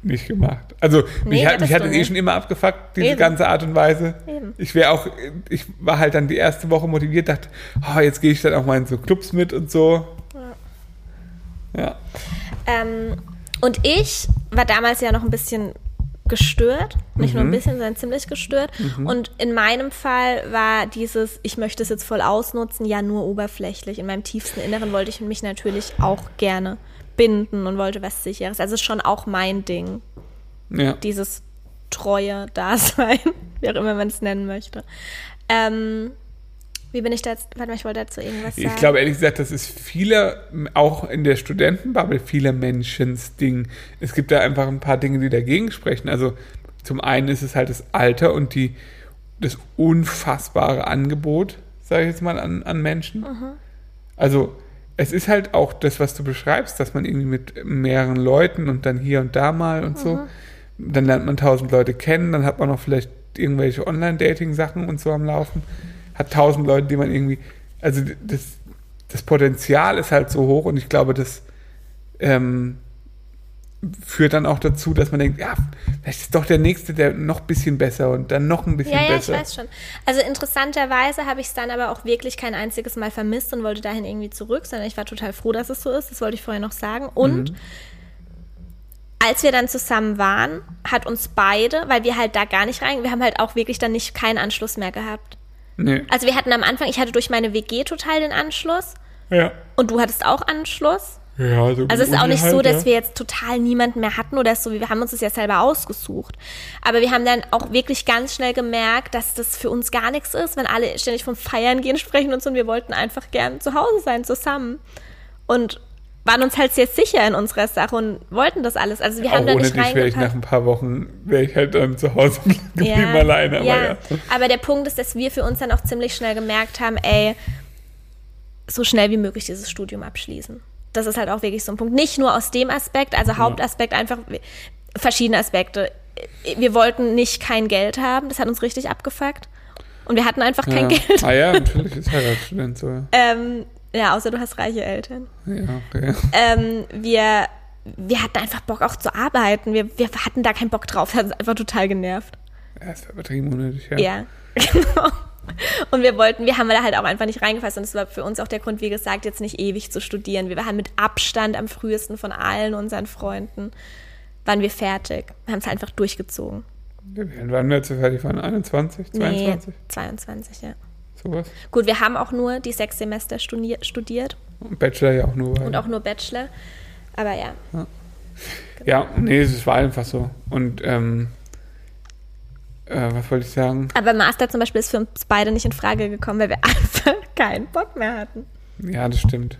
nicht gemacht. Also mich hat es schon immer abgefuckt, diese ganze Art und Weise. Eben. Ich war halt dann die erste Woche motiviert, dachte, jetzt gehe ich dann auch mal in so Clubs mit und so. Ja. Und ich war damals ja noch ein bisschen gestört, nicht nur ein bisschen, sondern ziemlich gestört. Und in meinem Fall war dieses, ich möchte es jetzt voll ausnutzen, ja nur oberflächlich. In meinem tiefsten Inneren wollte ich mich natürlich auch gerne binden und wollte was Sicheres. Also schon auch mein Ding. Ja. Dieses treue Dasein, wie auch immer man es nennen möchte. Wie bin ich da jetzt? Warte mal, ich wollte dazu irgendwas sagen. Ich glaube, ehrlich gesagt, das ist auch in der Studentenbubble, viele Menschens Ding. Es gibt da einfach ein paar Dinge, die dagegen sprechen. Also zum einen ist es halt das Alter und das unfassbare Angebot, sage ich jetzt mal, an Menschen. Also es ist halt auch das, was du beschreibst, dass man irgendwie mit mehreren Leuten und dann hier und da mal und so, dann lernt man 1000 Leute kennen, dann hat man noch vielleicht irgendwelche Online-Dating-Sachen und so am Laufen, hat 1000 Leute, die man irgendwie, also das Potenzial ist halt so hoch und ich glaube, dass führt dann auch dazu, dass man denkt, ja, vielleicht ist doch der Nächste, der noch ein bisschen besser und dann noch ein bisschen besser. Ja, ich weiß schon. Also interessanterweise habe ich es dann aber auch wirklich kein einziges Mal vermisst und wollte dahin irgendwie zurück, sondern ich war total froh, dass es so ist. Das wollte ich vorher noch sagen. Und als wir dann zusammen waren, hat uns beide, weil wir halt da gar nicht rein, wir haben halt auch wirklich dann nicht keinen Anschluss mehr gehabt. Nee. Also wir hatten am Anfang, ich hatte durch meine WG total den Anschluss. Ja. Und du hattest auch Anschluss. Ja, also es ist auch nicht halt, so, dass wir jetzt total niemanden mehr hatten oder so, wir haben uns das ja selber ausgesucht. Aber wir haben dann auch wirklich ganz schnell gemerkt, dass das für uns gar nichts ist, wenn alle ständig vom Feiern gehen sprechen und so. Und wir wollten einfach gern zu Hause sein, zusammen. Und waren uns halt sehr sicher in unserer Sache und wollten das alles. Also wir haben da nicht reingepackt. Wäre ich nach ein paar Wochen, wäre ich halt zu Hause geblieben alleine. Aber der Punkt ist, dass wir für uns dann auch ziemlich schnell gemerkt haben, ey, so schnell wie möglich dieses Studium abschließen. Das ist halt auch wirklich so ein Punkt. Nicht nur aus dem Aspekt, also Hauptaspekt, einfach verschiedene Aspekte. Wir wollten nicht kein Geld haben, das hat uns richtig abgefuckt. Und wir hatten einfach kein Geld. Ah ja, natürlich ist Heiratstudent so. Ja, außer du hast reiche Eltern. Ja, okay. Wir hatten einfach Bock auch zu arbeiten. Wir hatten da keinen Bock drauf, das hat uns einfach total genervt. Ja, ist übertrieben unnötig, ja. Genau. Und wir haben da halt auch einfach nicht reingefasst. Und das war für uns auch der Grund, wie gesagt, jetzt nicht ewig zu studieren. Wir waren mit Abstand am frühesten von allen unseren Freunden, waren wir fertig. Wir haben es einfach durchgezogen. Wann wir fertig waren? 21, 22? Nee, 22, ja. Sowas. Gut, wir haben auch nur die 6 Semester studiert. Und Bachelor ja auch nur. Und auch nur Bachelor. Aber ja. Ja, genau. Es war einfach so. Und was wollte ich sagen? Aber Master zum Beispiel ist für uns beide nicht in Frage gekommen, weil wir einfach keinen Bock mehr hatten. Ja, das stimmt.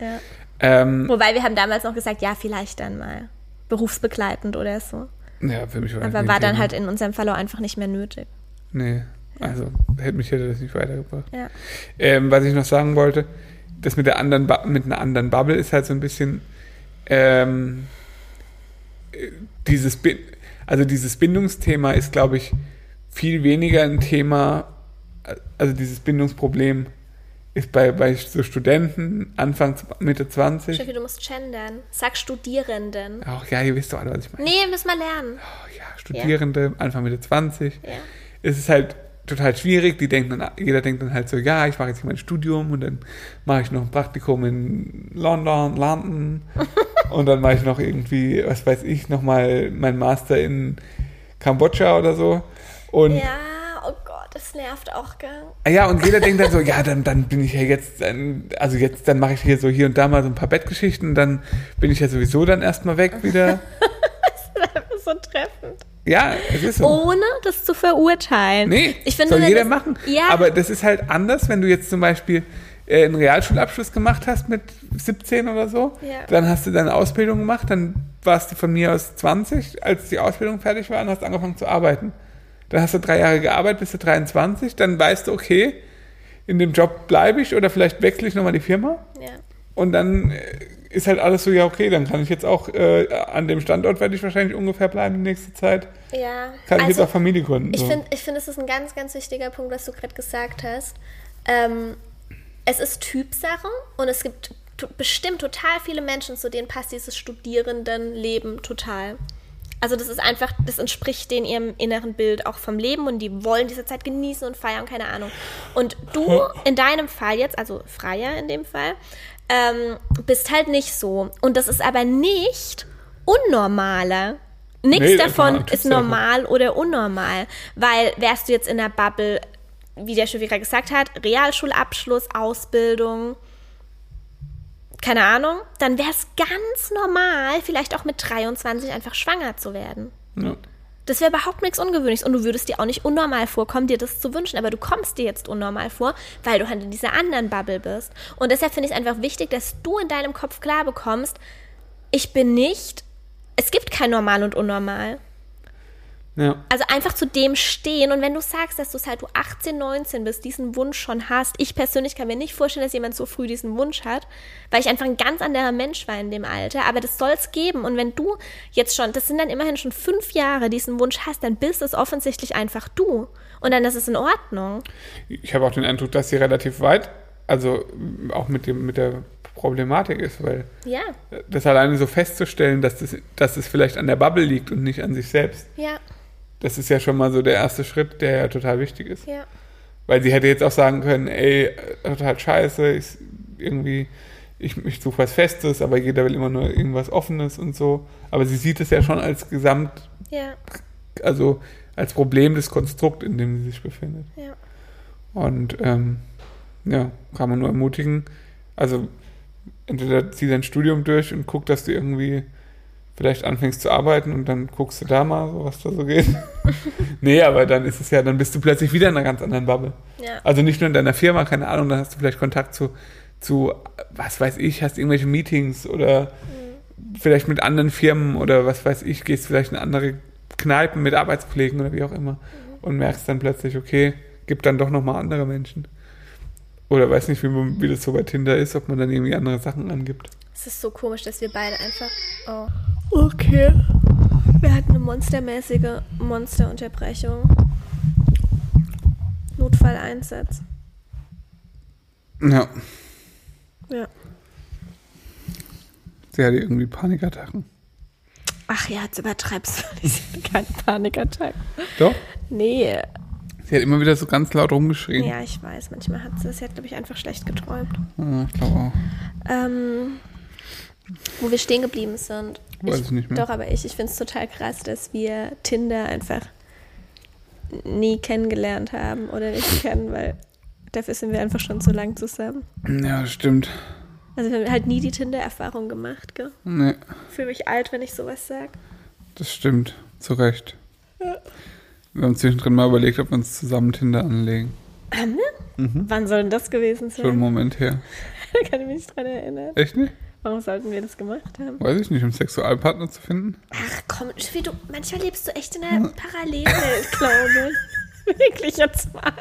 Ja. Wobei wir haben damals noch gesagt, ja, vielleicht dann mal berufsbegleitend oder so. Ja, für mich war das. Aber war dann halt in unserem Fall auch einfach nicht mehr nötig. Nee, also hätte das nicht weitergebracht. Ja. Was ich noch sagen wollte, das mit einer anderen Bubble ist halt so ein bisschen dieses Bindungsthema ist, glaube ich, viel weniger ein Thema, also dieses Bindungsproblem ist bei so Studenten Anfang, Mitte 20. Schön, du musst gendern. Sag Studierenden. Ach ja, ihr wisst doch alle, was ich meine. Nee, müssen wir lernen. Ach ja, Studierende, ja. Anfang, Mitte 20. Ja. Es ist halt total schwierig. Jeder denkt dann halt so, ja, ich mache jetzt mein Studium und dann mache ich noch ein Praktikum in London. Und dann mache ich noch irgendwie, was weiß ich, nochmal meinen Master in Kambodscha oder so. Und ja, oh Gott, das nervt auch, gell? Ja, und jeder denkt dann so, ja, dann bin ich ja jetzt, also jetzt, dann mache ich hier so hier und da mal so ein paar Bettgeschichten, dann bin ich ja sowieso dann erstmal weg wieder. Das ist so treffend. Ja, es ist so. Ohne das zu verurteilen. Nee, ich finde, soll jeder machen. Ja. Aber das ist halt anders, wenn du jetzt zum Beispiel einen Realschulabschluss gemacht hast mit 17 oder so, ja. Dann hast du deine Ausbildung gemacht, dann warst du von mir aus 20, als die Ausbildung fertig war und hast angefangen zu arbeiten. Dann hast du 3 Jahre gearbeitet, bist du 23, dann weißt du, okay, in dem Job bleibe ich oder vielleicht wechsle ich nochmal die Firma. Ja. Und dann ist halt alles so, ja okay, dann kann ich jetzt auch, an dem Standort werde ich wahrscheinlich ungefähr bleiben die nächste Zeit. Ja. Kann ich jetzt auch Familie gründen. Ich finde, das ist ein ganz, ganz wichtiger Punkt, was du gerade gesagt hast. Es ist Typsache und es gibt bestimmt total viele Menschen, zu denen passt dieses Studierendenleben total. Also das ist einfach, das entspricht denen ihrem inneren Bild auch vom Leben und die wollen diese Zeit genießen und feiern, keine Ahnung. Und du in deinem Fall jetzt, also Freya in dem Fall, bist halt nicht so. Und das ist aber nicht unnormaler. Nichts davon ist normal oder unnormal, weil wärst du jetzt in der Bubble, wie der Schäfer gerade gesagt hat, Realschulabschluss, Ausbildung, keine Ahnung, dann wäre es ganz normal, vielleicht auch mit 23 einfach schwanger zu werden. Ja. Das wäre überhaupt nichts Ungewöhnliches und du würdest dir auch nicht unnormal vorkommen, dir das zu wünschen, aber du kommst dir jetzt unnormal vor, weil du halt in dieser anderen Bubble bist. Und deshalb finde ich es einfach wichtig, dass du in deinem Kopf klar bekommst, es gibt kein Normal und Unnormal. Ja. Also einfach zu dem stehen und wenn du sagst, dass du seit du 18, 19 bist, diesen Wunsch schon hast, ich persönlich kann mir nicht vorstellen, dass jemand so früh diesen Wunsch hat, weil ich einfach ein ganz anderer Mensch war in dem Alter, aber das soll es geben und wenn du jetzt schon, das sind dann immerhin schon 5 Jahre, diesen Wunsch hast, dann bist es offensichtlich einfach du und dann ist es in Ordnung. Ich habe auch den Eindruck, dass sie relativ weit, also auch mit der Problematik ist, weil ja. das alleine so festzustellen, dass das vielleicht an der Bubble liegt und nicht an sich selbst, ja. das ist ja schon mal so der erste Schritt, der ja total wichtig ist. Ja. Weil sie hätte jetzt auch sagen können, ey, total scheiße, ich suche was Festes, aber jeder will immer nur irgendwas Offenes und so. Aber sie sieht es ja schon als Gesamt, ja. also als Problem des Konstrukts, in dem sie sich befindet. Ja. Und ja, kann man nur ermutigen. Also entweder zieh dein Studium durch und guck, dass du irgendwie vielleicht anfängst zu arbeiten und dann guckst du da mal, so, was da so geht. Nee, aber dann ist es ja, dann bist du plötzlich wieder in einer ganz anderen Bubble. Ja. Also nicht nur in deiner Firma, keine Ahnung, dann hast du vielleicht Kontakt zu was weiß ich, hast irgendwelche Meetings oder vielleicht mit anderen Firmen oder was weiß ich, gehst vielleicht in andere Kneipen mit Arbeitskollegen oder wie auch immer und merkst dann plötzlich, okay, gibt dann doch nochmal andere Menschen. Oder weiß nicht, wie das so bei Tinder ist, ob man dann irgendwie andere Sachen angibt. Es ist so komisch, dass wir beide einfach... Oh. Okay. Wir hatten eine monstermäßige Monsterunterbrechung. Notfalleinsatz. Ja. Ja. Sie hatte irgendwie Panikattacken. Ach ja, jetzt übertreibst du. Sie hat keine Panikattacken. Doch? Nee. Sie hat immer wieder so ganz laut rumgeschrien. Ja, ich weiß. Manchmal hat sie das. Sie hat, glaube ich, einfach schlecht geträumt. Ja, ich glaube auch. Wo wir stehen geblieben sind. Weiß ich nicht mehr. Doch, aber ich finde es total krass, dass wir Tinder einfach nie kennengelernt haben oder nicht kennen, weil dafür sind wir einfach schon zu lang zusammen. Ja, stimmt. Also wir haben halt nie die Tinder-Erfahrung gemacht, gell? Nee. Ich fühle mich alt, wenn ich sowas sage. Das stimmt, zu Recht. Ja. Wir haben zwischendrin mal überlegt, ob wir uns zusammen Tinder anlegen. Haben wir? Mhm. Wann soll denn das gewesen sein? Schon einen Moment her. Da kann ich mich nicht dran erinnern. Echt nicht? Warum sollten wir das gemacht haben? Weiß ich nicht, um Sexualpartner zu finden. Ach komm, Schnüffi, manchmal lebst du echt in einer Parallelwelt, glaube ich. Wirklich jetzt mal.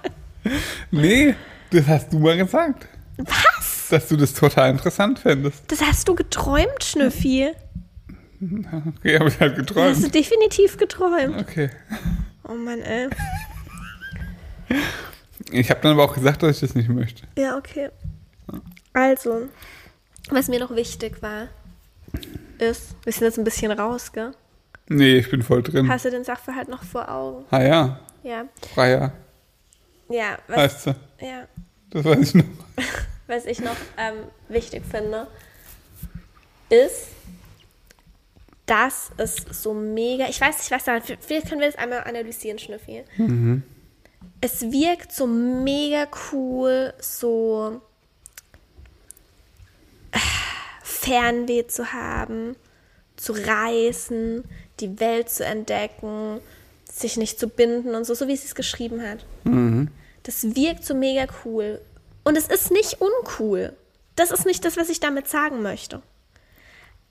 Nee, das hast du mal gesagt. Was? Dass du das total interessant fändest. Das hast du geträumt, Schnüffi. Okay, aber ich habe geträumt. Das hast du definitiv geträumt. Okay. Oh Mann, ey. Ich habe dann aber auch gesagt, dass ich das nicht möchte. Ja, okay. Also... Was mir noch wichtig war, ist, wir sind jetzt ein bisschen raus, gell? Nee, ich bin voll drin. Hast du den Sachverhalt noch vor Augen? Ah ja. Ja. Freya. Ja. Was, heißt sie? Ja. Das weiß ich noch. Was ich noch wichtig finde, ist, dass es so mega, ich weiß nicht, was daran, vielleicht können wir das einmal analysieren, Schnüffi. Mhm. Es wirkt so mega cool, so... Fernweh zu haben, zu reisen, die Welt zu entdecken, sich nicht zu binden und so, so wie sie es geschrieben hat. Mhm. Das wirkt so mega cool. Und es ist nicht uncool. Das ist nicht das, was ich damit sagen möchte.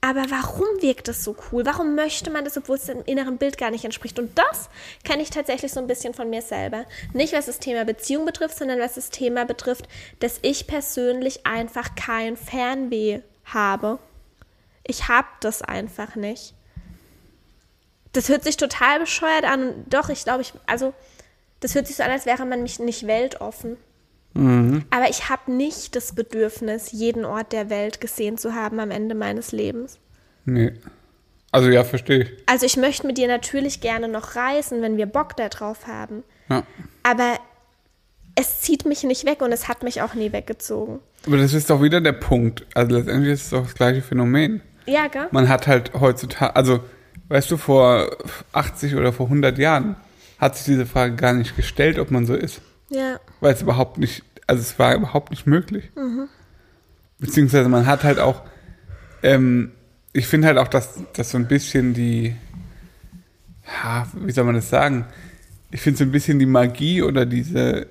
Aber warum wirkt das so cool? Warum möchte man das, obwohl es dem inneren Bild gar nicht entspricht? Und das kenne ich tatsächlich so ein bisschen von mir selber. Nicht, was das Thema Beziehung betrifft, sondern was das Thema betrifft, dass ich persönlich einfach kein Fernweh habe. Ich habe das einfach nicht. Das hört sich total bescheuert an. Doch, ich glaube, das hört sich so an, als wäre man mich nicht weltoffen. Mhm. Aber ich habe nicht das Bedürfnis, jeden Ort der Welt gesehen zu haben am Ende meines Lebens. Nee. Also ja, verstehe ich. Also ich möchte mit dir natürlich gerne noch reisen, wenn wir Bock da drauf haben. Ja. Aber es zieht mich nicht weg und es hat mich auch nie weggezogen. Aber das ist doch wieder der Punkt. Also letztendlich ist es doch das gleiche Phänomen. Ja, gell? Man hat halt heutzutage, also weißt du, vor 80 oder vor 100 Jahren hat sich diese Frage gar nicht gestellt, ob man so ist. Ja. Weil es überhaupt nicht, also es war überhaupt nicht möglich. Mhm. Beziehungsweise man hat halt auch, ich finde halt auch, dass so ein bisschen die, ja, wie soll man das sagen? Ich finde so ein bisschen die Magie oder diese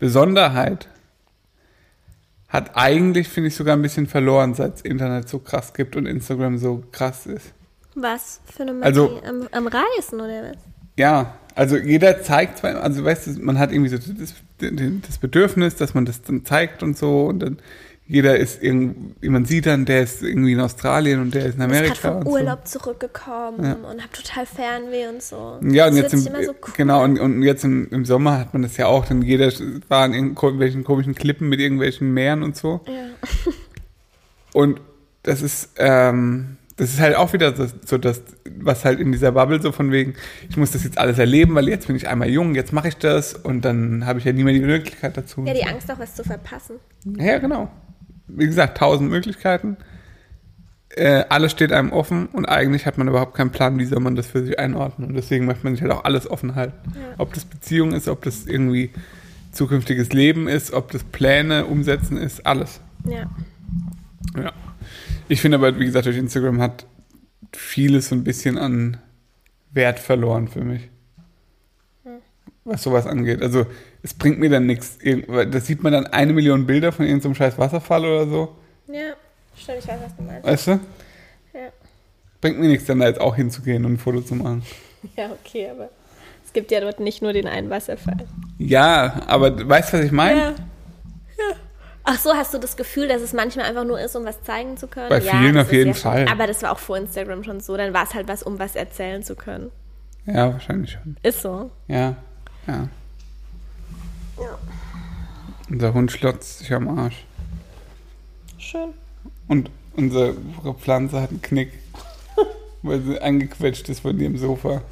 Besonderheit hat eigentlich, finde ich, sogar ein bisschen verloren, seit das Internet so krass gibt und Instagram so krass ist. Was für eine Magie? Also, am Reisen oder was? Ja, also jeder zeigt zwar, also weißt du, man hat irgendwie so das Bedürfnis, dass man das dann zeigt und so und dann Jeder ist irgendwie, man sieht dann, der ist irgendwie in Australien und der ist in Amerika. Ich bin gerade vom Urlaub zurückgekommen und habe total Fernweh und so. Ja, und das jetzt immer so cool. Genau, und jetzt im Sommer hat man das ja auch, denn jeder war in irgendwelchen komischen Klippen mit irgendwelchen Meeren und so. Ja. Und das ist halt auch wieder so das, was halt in dieser Bubble so von wegen, ich muss das jetzt alles erleben, weil jetzt bin ich einmal jung, jetzt mache ich das und dann habe ich ja nie mehr die Möglichkeit dazu. Ja, die Angst auch, was zu verpassen. Ja, genau. Wie gesagt, 1000 Möglichkeiten. Alles steht einem offen und eigentlich hat man überhaupt keinen Plan, wie soll man das für sich einordnen. Und deswegen möchte man sich halt auch alles offen halten. Ja. Ob das Beziehung ist, ob das irgendwie zukünftiges Leben ist, ob das Pläne umsetzen ist, alles. Ja. Ja. Ich finde aber, wie gesagt, durch Instagram hat vieles so ein bisschen an Wert verloren für mich. Was sowas angeht. Also es bringt mir dann nichts. Das sieht man dann 1 Million Bilder von irgendeinem scheiß Wasserfall oder so. Ja, stimmt, ich weiß, was du meinst. Weißt du? Ja. Bringt mir nichts, dann da jetzt auch hinzugehen und ein Foto zu machen. Ja, okay, aber es gibt ja dort nicht nur den einen Wasserfall. Ja, aber weißt du, was ich meine? Ja. Ja. Ach so, hast du das Gefühl, dass es manchmal einfach nur ist, um was zeigen zu können? Bei vielen auf jeden Fall. Aber das war auch vor Instagram schon so. Dann war es halt was, um was erzählen zu können. Ja, wahrscheinlich schon. Ist so. Ja. Ja. Ja. Unser Hund schlotzt sich am Arsch. Schön. Und unsere Pflanze hat einen Knick, weil sie angequetscht ist von ihrem Sofa.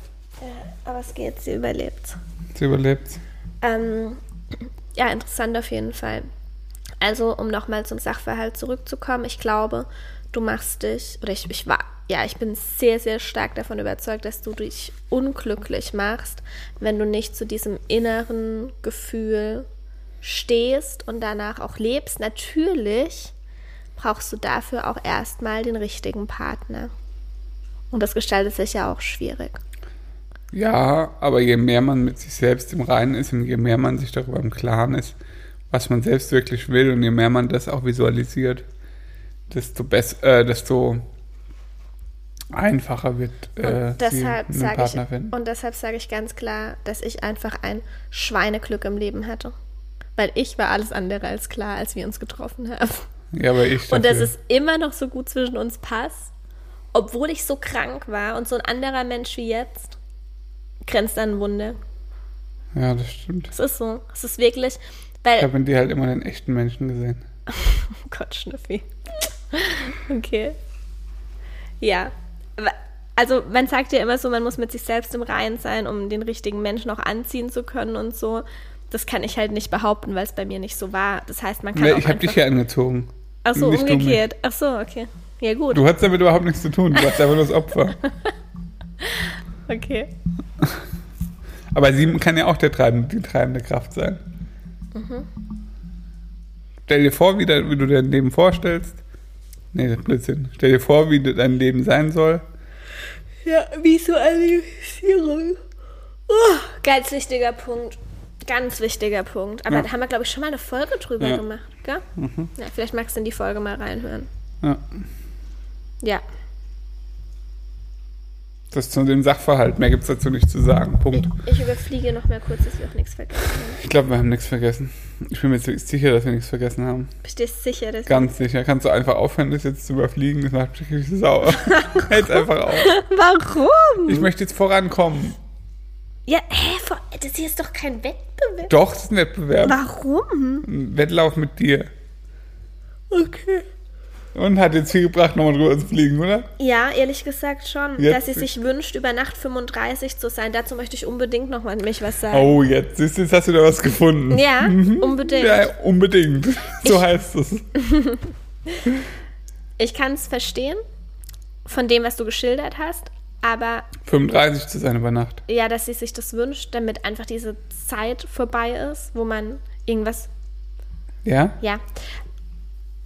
Ja, aber es geht, sie überlebt. Sie überlebt. Ja, interessant auf jeden Fall. Also, um nochmal zum Sachverhalt zurückzukommen, ich glaube, du machst dich, oder ich bin sehr, sehr stark davon überzeugt, dass du dich unglücklich machst, wenn du nicht zu diesem inneren Gefühl stehst und danach auch lebst. Natürlich brauchst du dafür auch erstmal den richtigen Partner. Und das gestaltet sich ja auch schwierig. Ja, aber je mehr man mit sich selbst im Reinen ist und je mehr man sich darüber im Klaren ist, was man selbst wirklich will und je mehr man das auch visualisiert, desto einfacher wird einen Partner finden. Und deshalb sage ich ganz klar, dass ich einfach ein Schweineglück im Leben hatte. Weil ich war alles andere als klar, als wir uns getroffen haben. Ja, aber ich dafür. Und dass es immer noch so gut zwischen uns passt, obwohl ich so krank war und so ein anderer Mensch wie jetzt, grenzt an ein Wunder. Ja, das stimmt. Es ist so. Es ist wirklich, weil... Ich habe in dir halt immer den echten Menschen gesehen. Oh Gott, Schnüffi. Okay. Ja. Also man sagt ja immer so, man muss mit sich selbst im Reinen sein, um den richtigen Menschen auch anziehen zu können und so. Das kann ich halt nicht behaupten, weil es bei mir nicht so war. Das heißt, man kann auch ich habe dich hier angezogen. Ach so, umgekehrt. Ach so, okay. Ja, gut. Du hattest damit überhaupt nichts zu tun. Du warst einfach nur das Opfer. Okay. Aber sie kann ja auch die treibende Kraft sein. Mhm. Stell dir vor, wie du dein Leben vorstellst. Nee, das ist Blödsinn. Stell dir vor, wie dein Leben sein soll. Ja, Visualisierung. Oh, ganz wichtiger Punkt. Ganz wichtiger Punkt. Aber da haben wir, glaube ich, schon mal eine Folge drüber gemacht, gell? Mhm. Ja, vielleicht magst du in die Folge mal reinhören. Ja. Ja. Das zu dem Sachverhalt. Mehr gibt es dazu nicht zu sagen. Punkt. Ich überfliege noch mal kurz, dass wir auch nichts vergessen haben. Ich glaube, wir haben nichts vergessen. Ich bin mir jetzt sicher, dass wir nichts vergessen haben. Bist sicher, dass ganz sicher. Kannst du einfach aufhören, das jetzt zu überfliegen? Das macht mich richtig sauer. Hält's einfach auf. Warum? Ich möchte jetzt vorankommen. Ja, das hier ist doch kein Wettbewerb. Doch, das ist ein Wettbewerb. Warum? Ein Wettlauf mit dir. Okay. Und hat jetzt viel gebracht, nochmal drüber zu fliegen, oder? Ja, ehrlich gesagt schon. Jetzt. Dass sie sich wünscht, über Nacht 35 zu sein. Dazu möchte ich unbedingt nochmal mich was sagen. Oh, jetzt hast du da was gefunden. Ja, unbedingt. Ja, unbedingt. So heißt es. Ich kann es verstehen, von dem, was du geschildert hast, aber... 35 zu sein über Nacht. Ja, dass sie sich das wünscht, damit einfach diese Zeit vorbei ist, wo man irgendwas... Ja? Ja.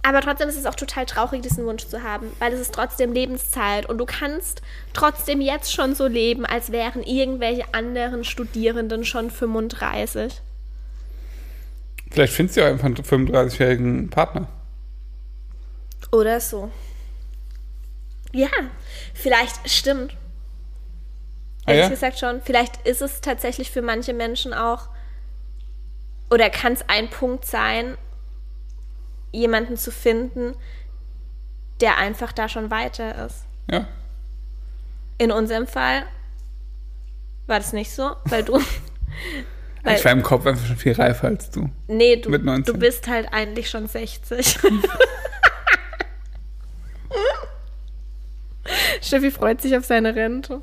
Aber trotzdem ist es auch total traurig, diesen Wunsch zu haben, weil es ist trotzdem Lebenszeit und du kannst trotzdem jetzt schon so leben, als wären irgendwelche anderen Studierenden schon 35. Vielleicht findest du ja einfach einen 35-jährigen Partner. Oder so. Ja, vielleicht stimmt. Ehrlich gesagt schon. Vielleicht ist es tatsächlich für manche Menschen auch, oder kann es ein Punkt sein, jemanden zu finden, der einfach da schon weiter ist. Ja. In unserem Fall war das nicht so, weil du... ich war im Kopf einfach schon viel reifer als du. Nee, du bist halt eigentlich schon 60. Schnüffi freut sich auf seine Rente.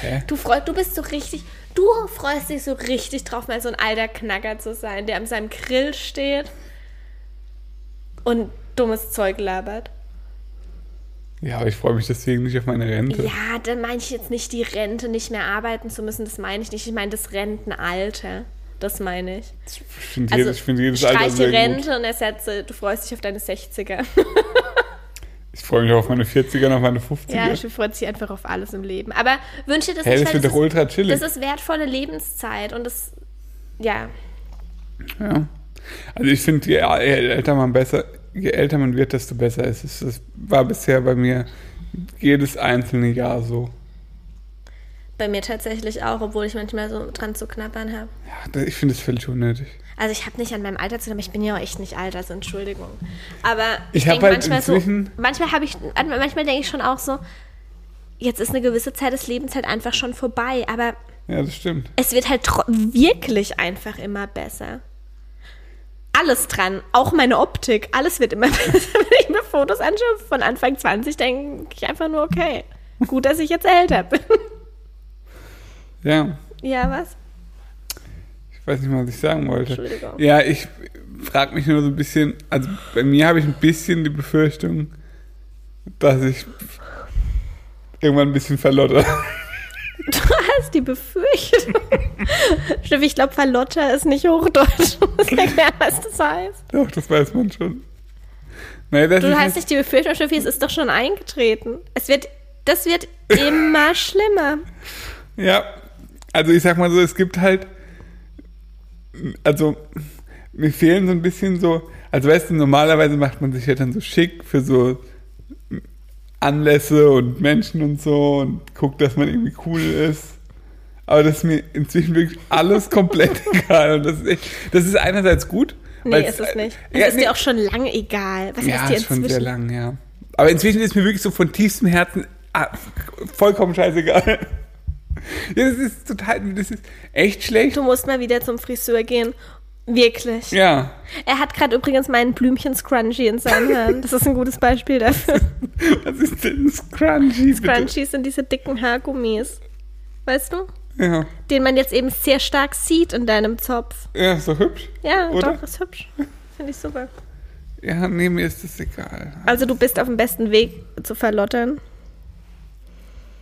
Hä? Du freust dich so richtig drauf, mal so ein alter Knacker zu sein, der an seinem Grill steht und dummes Zeug labert. Ja, aber ich freue mich deswegen nicht auf meine Rente. Ja, da meine ich jetzt nicht die Rente, nicht mehr arbeiten zu müssen, das meine ich nicht. Ich meine das Rentenalter, das meine ich. Ich finde jedes Alter sehr gut. Streich die Rente und ersetze, du freust dich auf deine 60er. Ich freue mich auch auf meine 40er und auf meine 50er. Ja, ich freue mich einfach auf alles im Leben. Aber wünsche das nicht, weil das ist ultra chillig. Das ist wertvolle Lebenszeit und das, ja. Ja, also ich finde, je älter man wird, desto besser ist es. Das war bisher bei mir jedes einzelne Jahr so. Bei mir tatsächlich auch, obwohl ich manchmal so dran zu knabbern habe. Ja, ich finde es völlig unnötig. Also ich habe nicht an meinem Alter zu tun, aber ich bin ja auch echt nicht alt, also Entschuldigung. Aber ich denke halt manchmal inzwischen so, manchmal denke ich schon auch so, jetzt ist eine gewisse Zeit des Lebens halt einfach schon vorbei, aber ja, das stimmt. Es wird halt wirklich einfach immer besser. Alles dran, auch meine Optik, alles wird immer besser. Wenn ich mir Fotos anschaue von Anfang 20, denke ich einfach nur, okay, gut, dass ich jetzt älter bin. Ja. Ja, was? Ich weiß nicht mal, was ich sagen wollte. Entschuldigung. Ja, ich frage mich nur so ein bisschen, also bei mir habe ich ein bisschen die Befürchtung, dass ich irgendwann ein bisschen verlotter. Du hast die Befürchtung. Stimmt, ich glaube, verlotter ist nicht Hochdeutsch. Du musst erklären, was das heißt. Doch, das weiß man schon. Nein, das du hast nicht die Befürchtung, Stimmt, es ist doch schon eingetreten. Das wird immer schlimmer. Ja, also ich sag mal so, es gibt halt, also mir fehlen so ein bisschen so, also weißt du, normalerweise macht man sich ja dann so schick für so Anlässe und Menschen und so und guckt, dass man irgendwie cool ist. Aber das ist mir inzwischen wirklich alles komplett egal. Und das ist einerseits gut. Nee, ist es nicht. Es ist dir auch schon lange egal. Was heißt dir inzwischen? Ja, schon sehr lang, ja. Aber inzwischen ist mir wirklich so von tiefstem Herzen vollkommen scheißegal. Ja, das ist echt schlecht. Du musst mal wieder zum Friseur gehen. Wirklich. Ja. Er hat gerade übrigens meinen Blümchen-Scrunchie in seinen Haaren. Das ist ein gutes Beispiel dafür. Was ist denn ein Scrunchie? Scrunchies sind diese dicken Haargummis. Weißt du? Ja. Den man jetzt eben sehr stark sieht in deinem Zopf. Ja, ist doch hübsch. Ja, oder? Doch, ist hübsch. Finde ich super. Ja, nee, mir ist das egal. Also du bist auf dem besten Weg zu verlottern.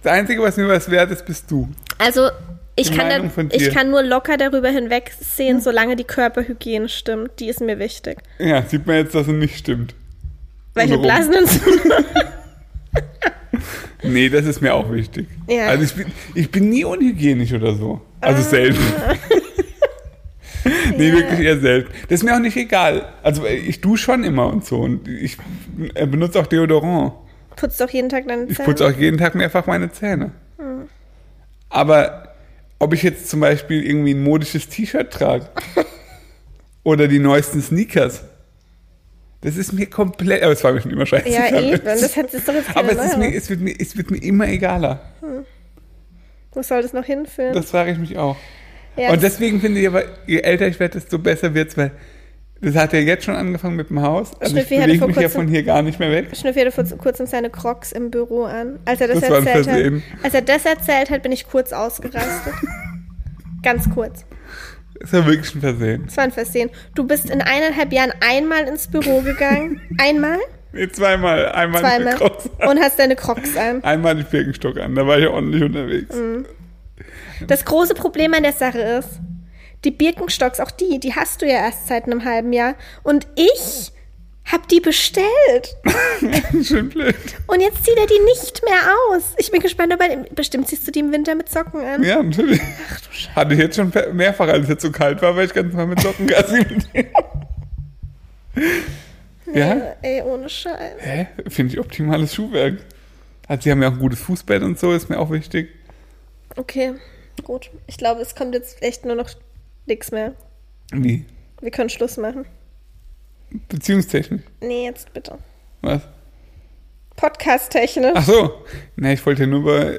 Das Einzige, was mir was wert ist, bist du. Also, ich kann nur locker darüber hinwegsehen, solange die Körperhygiene stimmt. Die ist mir wichtig. Ja, sieht man jetzt, dass es nicht stimmt. Weil ich Blasen entzünde. Nee, das ist mir auch wichtig. Ja. Also, ich bin nie unhygienisch oder so. Also, selten. Nee, wirklich eher selten. Das ist mir auch nicht egal. Also, ich dusche schon immer und so. Und ich benutze auch Deodorant. Putzt doch jeden Tag deine Zähne? Ich putze auch jeden Tag mehrfach meine Zähne. Hm. Aber ob ich jetzt zum Beispiel irgendwie ein modisches T-Shirt trage oder die neuesten Sneakers, das ist mir komplett... Aber es war mir schon immer scheißegal. Ja, eben. Das hat es doch jetzt keine Neuerung. Aber es wird mir immer egaler. Hm. Wo soll das noch hinführen? Das frage ich mich auch. Ja, und deswegen finde ich aber, je älter ich werde, desto besser wird es, weil... Das hat ja jetzt schon angefangen mit dem Haus. Also Schnüffi ich bewege mich ja von hier gar nicht mehr weg. Schnüffi hatte vor kurzem seine Crocs im Büro an. Als er das erzählt hat, bin ich kurz ausgerastet. Ganz kurz. Das war wirklich ein Versehen. Das war ein Versehen. Du bist in 1,5 Jahren einmal ins Büro gegangen. Einmal? Nee, zweimal. Einmal mit Crocs an. Und hast deine Crocs an. Einmal den Birkenstock an. Da war ich ja ordentlich unterwegs. Mhm. Das große Problem an der Sache ist, die Birkenstocks, auch die hast du ja erst seit einem halben Jahr. Und ich hab die bestellt. Schön blöd. Und jetzt zieht er die nicht mehr aus. Ich bin gespannt, bestimmt ziehst du die im Winter mit Socken an. Ja, natürlich. Ach du Scheiße. Hatte ich jetzt schon mehrfach, als es jetzt so kalt war, weil ich ganz mal mit Socken Gassi mit ja? Ey, ohne Scheiß. Hä? Finde ich optimales Schuhwerk. Also sie haben ja auch ein gutes Fußbett und so, ist mir auch wichtig. Okay, gut. Ich glaube, es kommt jetzt echt nur noch... Nix mehr. Wie? Wir können Schluss machen. Beziehungstechnisch? Nee, jetzt bitte. Was? Podcast-technisch. Ach so. Nee, ich wollte nur über,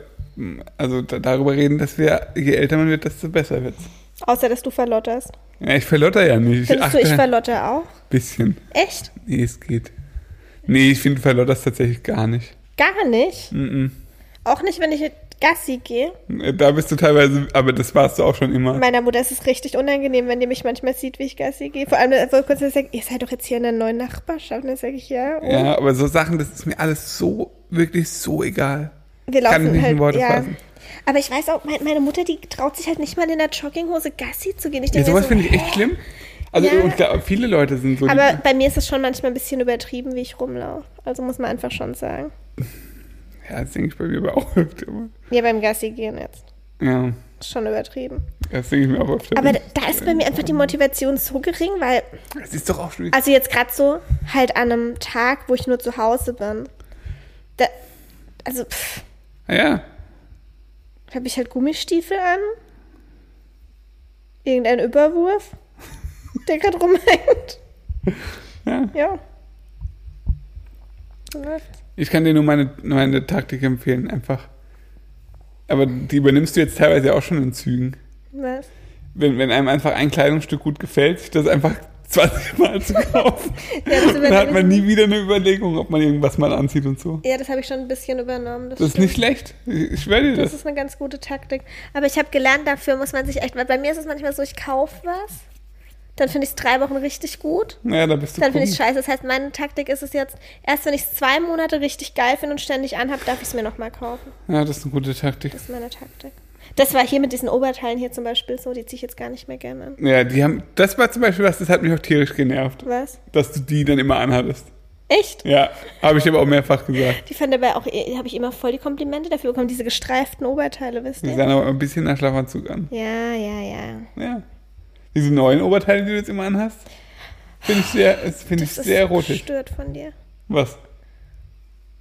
also darüber reden, dass wir, je älter man wird, desto besser wird's. Außer, dass du verlotterst. Ja, ich verlotter ja nicht. Findest du, ich verlotte auch? Bisschen. Echt? Nee, es geht. Nee, ich finde, verlotterst tatsächlich gar nicht. Gar nicht? Mhm. Auch nicht, wenn ich Gassi gehe? Da bist du teilweise, aber das warst du auch schon immer. Meiner Mutter ist es richtig unangenehm, wenn die mich manchmal sieht, wie ich Gassi gehe. Vor allem, also kurz sagt, ihr seid doch jetzt hier in der neuen Nachbarschaft. Und dann sage ich, ja. Oh. Ja, aber so Sachen, das ist mir alles so, wirklich so egal. Wir laufen kann nicht halt, in Worte fassen. Aber ich weiß auch, meine Mutter, die traut sich halt nicht mal in der Jogginghose Gassi zu gehen. Ich denke, ja, sowas so, finde ich echt schlimm. Also ja, und klar, viele Leute sind so. Aber bei mir ist es schon manchmal ein bisschen übertrieben, wie ich rumlaufe. Also muss man einfach schon sagen. Ja, das denke ich bei mir aber auch öfter. Ja, beim Gassi gehen jetzt. Ja. Ist schon übertrieben. Das denke ich mir auch öfter. Aber da ist bei mir einfach die Motivation so gering, weil... Das ist doch auch schwierig. Also jetzt gerade so, halt an einem Tag, wo ich nur zu Hause bin. Da, also... Pff. Ja. Habe ich halt Gummistiefel an. Irgendein Überwurf, der gerade rumhängt. Ja. Ja. Läuft's. Ich kann dir nur meine Taktik empfehlen, einfach. Aber die übernimmst du jetzt teilweise auch schon in Zügen. Was? Wenn einem einfach ein Kleidungsstück gut gefällt, sich das einfach 20 Mal zu kaufen. Ja, dann hat man nie wieder eine Überlegung, ob man irgendwas mal anzieht und so. Ja, das habe ich schon ein bisschen übernommen. Das ist nicht schlecht. Ich schwöre dir das. Das ist eine ganz gute Taktik. Aber ich habe gelernt, dafür muss man sich echt... Weil bei mir ist es manchmal so, ich kaufe was, dann finde ich es 3 Wochen richtig gut. Ja, da bist du dann finde ich es scheiße. Das heißt, meine Taktik ist es jetzt, erst wenn ich es 2 Monate richtig geil finde und ständig anhabe, darf ich es mir nochmal kaufen. Ja, das ist eine gute Taktik. Das ist meine Taktik. Das war hier mit diesen Oberteilen hier zum Beispiel so, die ziehe ich jetzt gar nicht mehr gerne an. Ja, die haben, das war zum Beispiel was, das hat mich auch tierisch genervt. Was? Dass du die dann immer anhattest. Echt? Ja, habe ich aber auch mehrfach gesagt. Die fand dabei auch, habe ich immer voll die Komplimente dafür bekommen, diese gestreiften Oberteile, wisst ihr? Die sahen aber ein bisschen nach Schlafanzug an. Ja. Ja. Diese neuen Oberteile, die du jetzt immer anhast, finde ich sehr erotisch. Das ist gestört von dir. Was?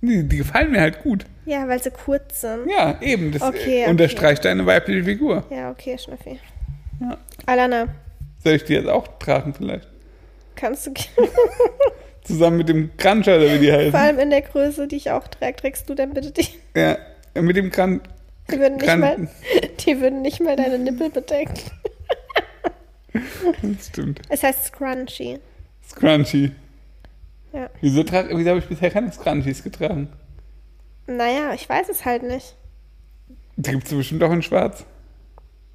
Die gefallen mir halt gut. Ja, weil sie kurz sind. Ja, eben. Das unterstreicht deine weibliche Figur. Ja, okay, Schnüffi. Ja. Alana. Soll ich die jetzt auch tragen vielleicht? Kannst du gerne. Zusammen mit dem Cruncher, oder wie die heißen. Vor allem in der Größe, die ich auch trage, trägst du dann bitte die. Ja, mit dem Cruncher. Die würden nicht mal deine Nippel bedecken. Das stimmt. Es heißt Scrunchy. Scrunchy. Ja. Wieso habe ich bisher keine Scrunchies getragen? Naja, ich weiß es halt nicht. Die gibt es bestimmt auch in schwarz.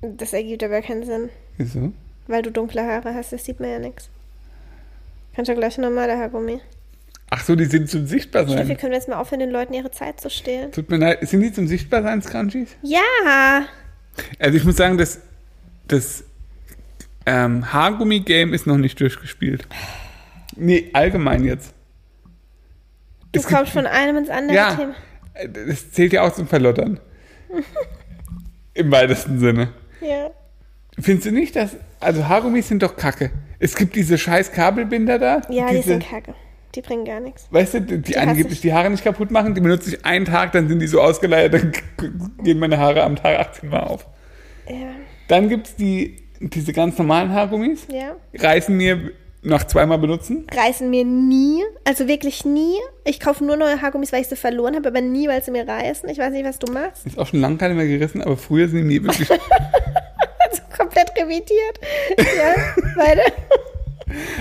Das ergibt aber keinen Sinn. Wieso? Weil du dunkle Haare hast, das sieht man ja nichts. Kannst ja gleich normale Haargummi. Ach so, die sind zum Sichtbarsein. Steffi, können wir jetzt mal aufhören, den Leuten ihre Zeit zu stehlen? Tut mir leid. Sind die zum Sichtbarsein, Scrunchies? Ja! Also ich muss sagen, das Haargummi-Game ist noch nicht durchgespielt. Nee, allgemein jetzt. Du kommst von einem ins andere Thema. Ja, das zählt ja auch zum Verlottern. Im weitesten Sinne. Ja. Findest du nicht, dass... Also Haargummis sind doch kacke. Es gibt diese scheiß Kabelbinder da. Ja, die sind kacke. Die bringen gar nichts. Weißt du, die angeblich die Haare nicht kaputt machen, die benutze ich einen Tag, dann sind die so ausgeleiert, dann gehen meine Haare am Tag 18 Mal auf. Ja. Dann gibt es diese ganz normalen Haargummis. Ja. Reißen mir... Nach 2 Mal benutzen? Reißen mir nie, also wirklich nie. Ich kaufe nur neue Haargummis, weil ich sie verloren habe, aber nie, weil sie mir reißen. Ich weiß nicht, was du machst. Ist auch schon lange keine mehr gerissen, aber früher sind die mir wirklich... Also komplett revidiert. Ja, weiter.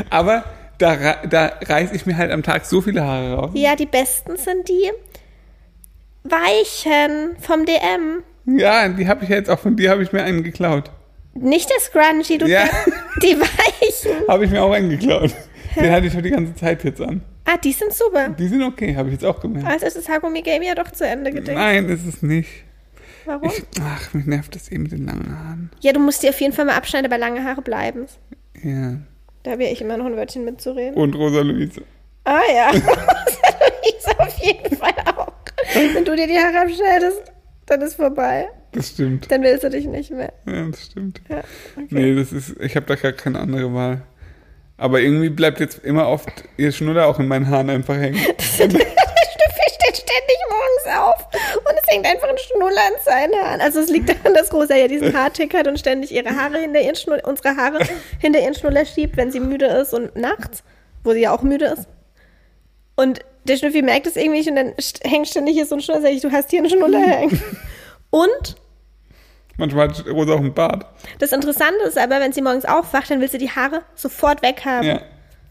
Aber da reiße ich mir halt am Tag so viele Haare raus. Ja, die besten sind die Weichen vom DM. Ja, die habe ich ja jetzt auch, von dir habe ich mir einen geklaut. Nicht der Scrunchie, die Weichen. Habe ich mir auch eingeklaut. Den hatte ich schon die ganze Zeit jetzt an. Ah, die sind super. Die sind okay, habe ich jetzt auch gemerkt. Also ist das Haargummi-Game ja doch zu Ende gedacht. Nein, ist es nicht. Warum? Mich nervt das eben mit den langen Haaren. Ja, du musst die auf jeden Fall mal abschneiden, aber lange Haare bleiben. Ja. Da habe ich immer noch ein Wörtchen mitzureden. Und Rosa Luise. Ah ja, Rosa Luise auf jeden Fall auch. Wenn du dir die Haare abschneidest, dann ist vorbei. Das stimmt. Dann willst du dich nicht mehr. Ja, das stimmt. Ja, okay. Nee, ich habe da gar keine andere Wahl. Aber irgendwie bleibt jetzt immer oft ihr Schnuller auch in meinen Haaren einfach hängen. Das Stück steht ständig morgens auf und es hängt einfach ein Schnuller an seinen Haaren. Also es liegt daran, dass Rosa ja diesen Haartick hat und ständig unsere Haare hinter ihren Schnuller schiebt, wenn sie müde ist und nachts. wo sie ja auch müde ist. Und der Schnüffi merkt es irgendwie und dann hängt ständig hier so ein Schnuller. Du hast hier einen Schnuller hängen. Und? Manchmal hat Rosa auch ein Bart. Das Interessante ist aber, wenn sie morgens aufwacht, dann will sie die Haare sofort weghaben. Ja.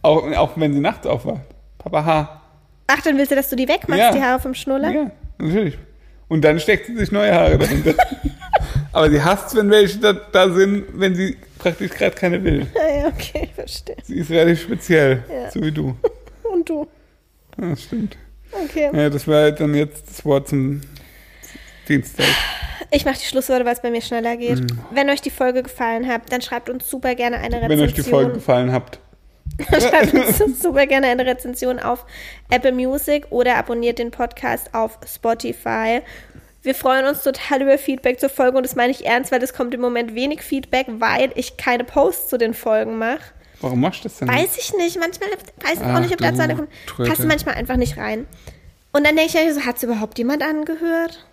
Auch wenn sie nachts aufwacht. Papa Haar. Ach, dann willst du, dass du die wegmachst, ja, die Haare vom Schnuller? Ja, natürlich. Und dann steckt sie sich neue Haare dahinter. Aber sie hasst, wenn welche da sind, wenn sie praktisch gerade keine will. Ja, okay, verstehe. Sie ist relativ speziell, so wie du. Und du. Ja, stimmt. Okay. Ja, das war dann jetzt das Wort zum Dienstag. Ich mache die Schlussworte, weil es bei mir schneller geht. Mhm. Wenn euch die Folge gefallen hat, dann schreibt uns super gerne eine Rezension. Wenn euch die Folge gefallen hat. Schreibt uns super gerne eine Rezension auf Apple Music oder abonniert den Podcast auf Spotify. Wir freuen uns total über Feedback zur Folge und das meine ich ernst, weil es kommt im Moment wenig Feedback, weil ich keine Posts zu den Folgen mache. Warum machst du das denn? Weiß ich nicht. Manchmal weiß ich auch nicht, ob da Zahlen kommen. Passt manchmal einfach nicht rein. Und dann denke ich mir so, hat es überhaupt jemand angehört?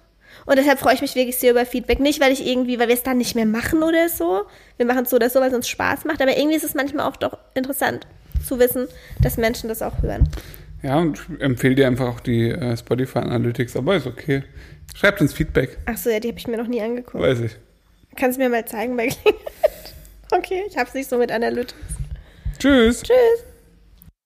Und deshalb freue ich mich wirklich sehr über Feedback. Nicht, weil wir es dann nicht mehr machen oder so. Wir machen es so oder so, weil es uns Spaß macht. Aber irgendwie ist es manchmal auch doch interessant zu wissen, dass Menschen das auch hören. Ja, und ich empfehle dir einfach auch die Spotify Analytics. Aber ist okay. Schreibt uns Feedback. Ach so, ja, die habe ich mir noch nie angeguckt. Weiß ich. Kannst du mir mal zeigen, bei Klingel? Okay, ich habe es nicht so mit Analytics. Tschüss. Tschüss.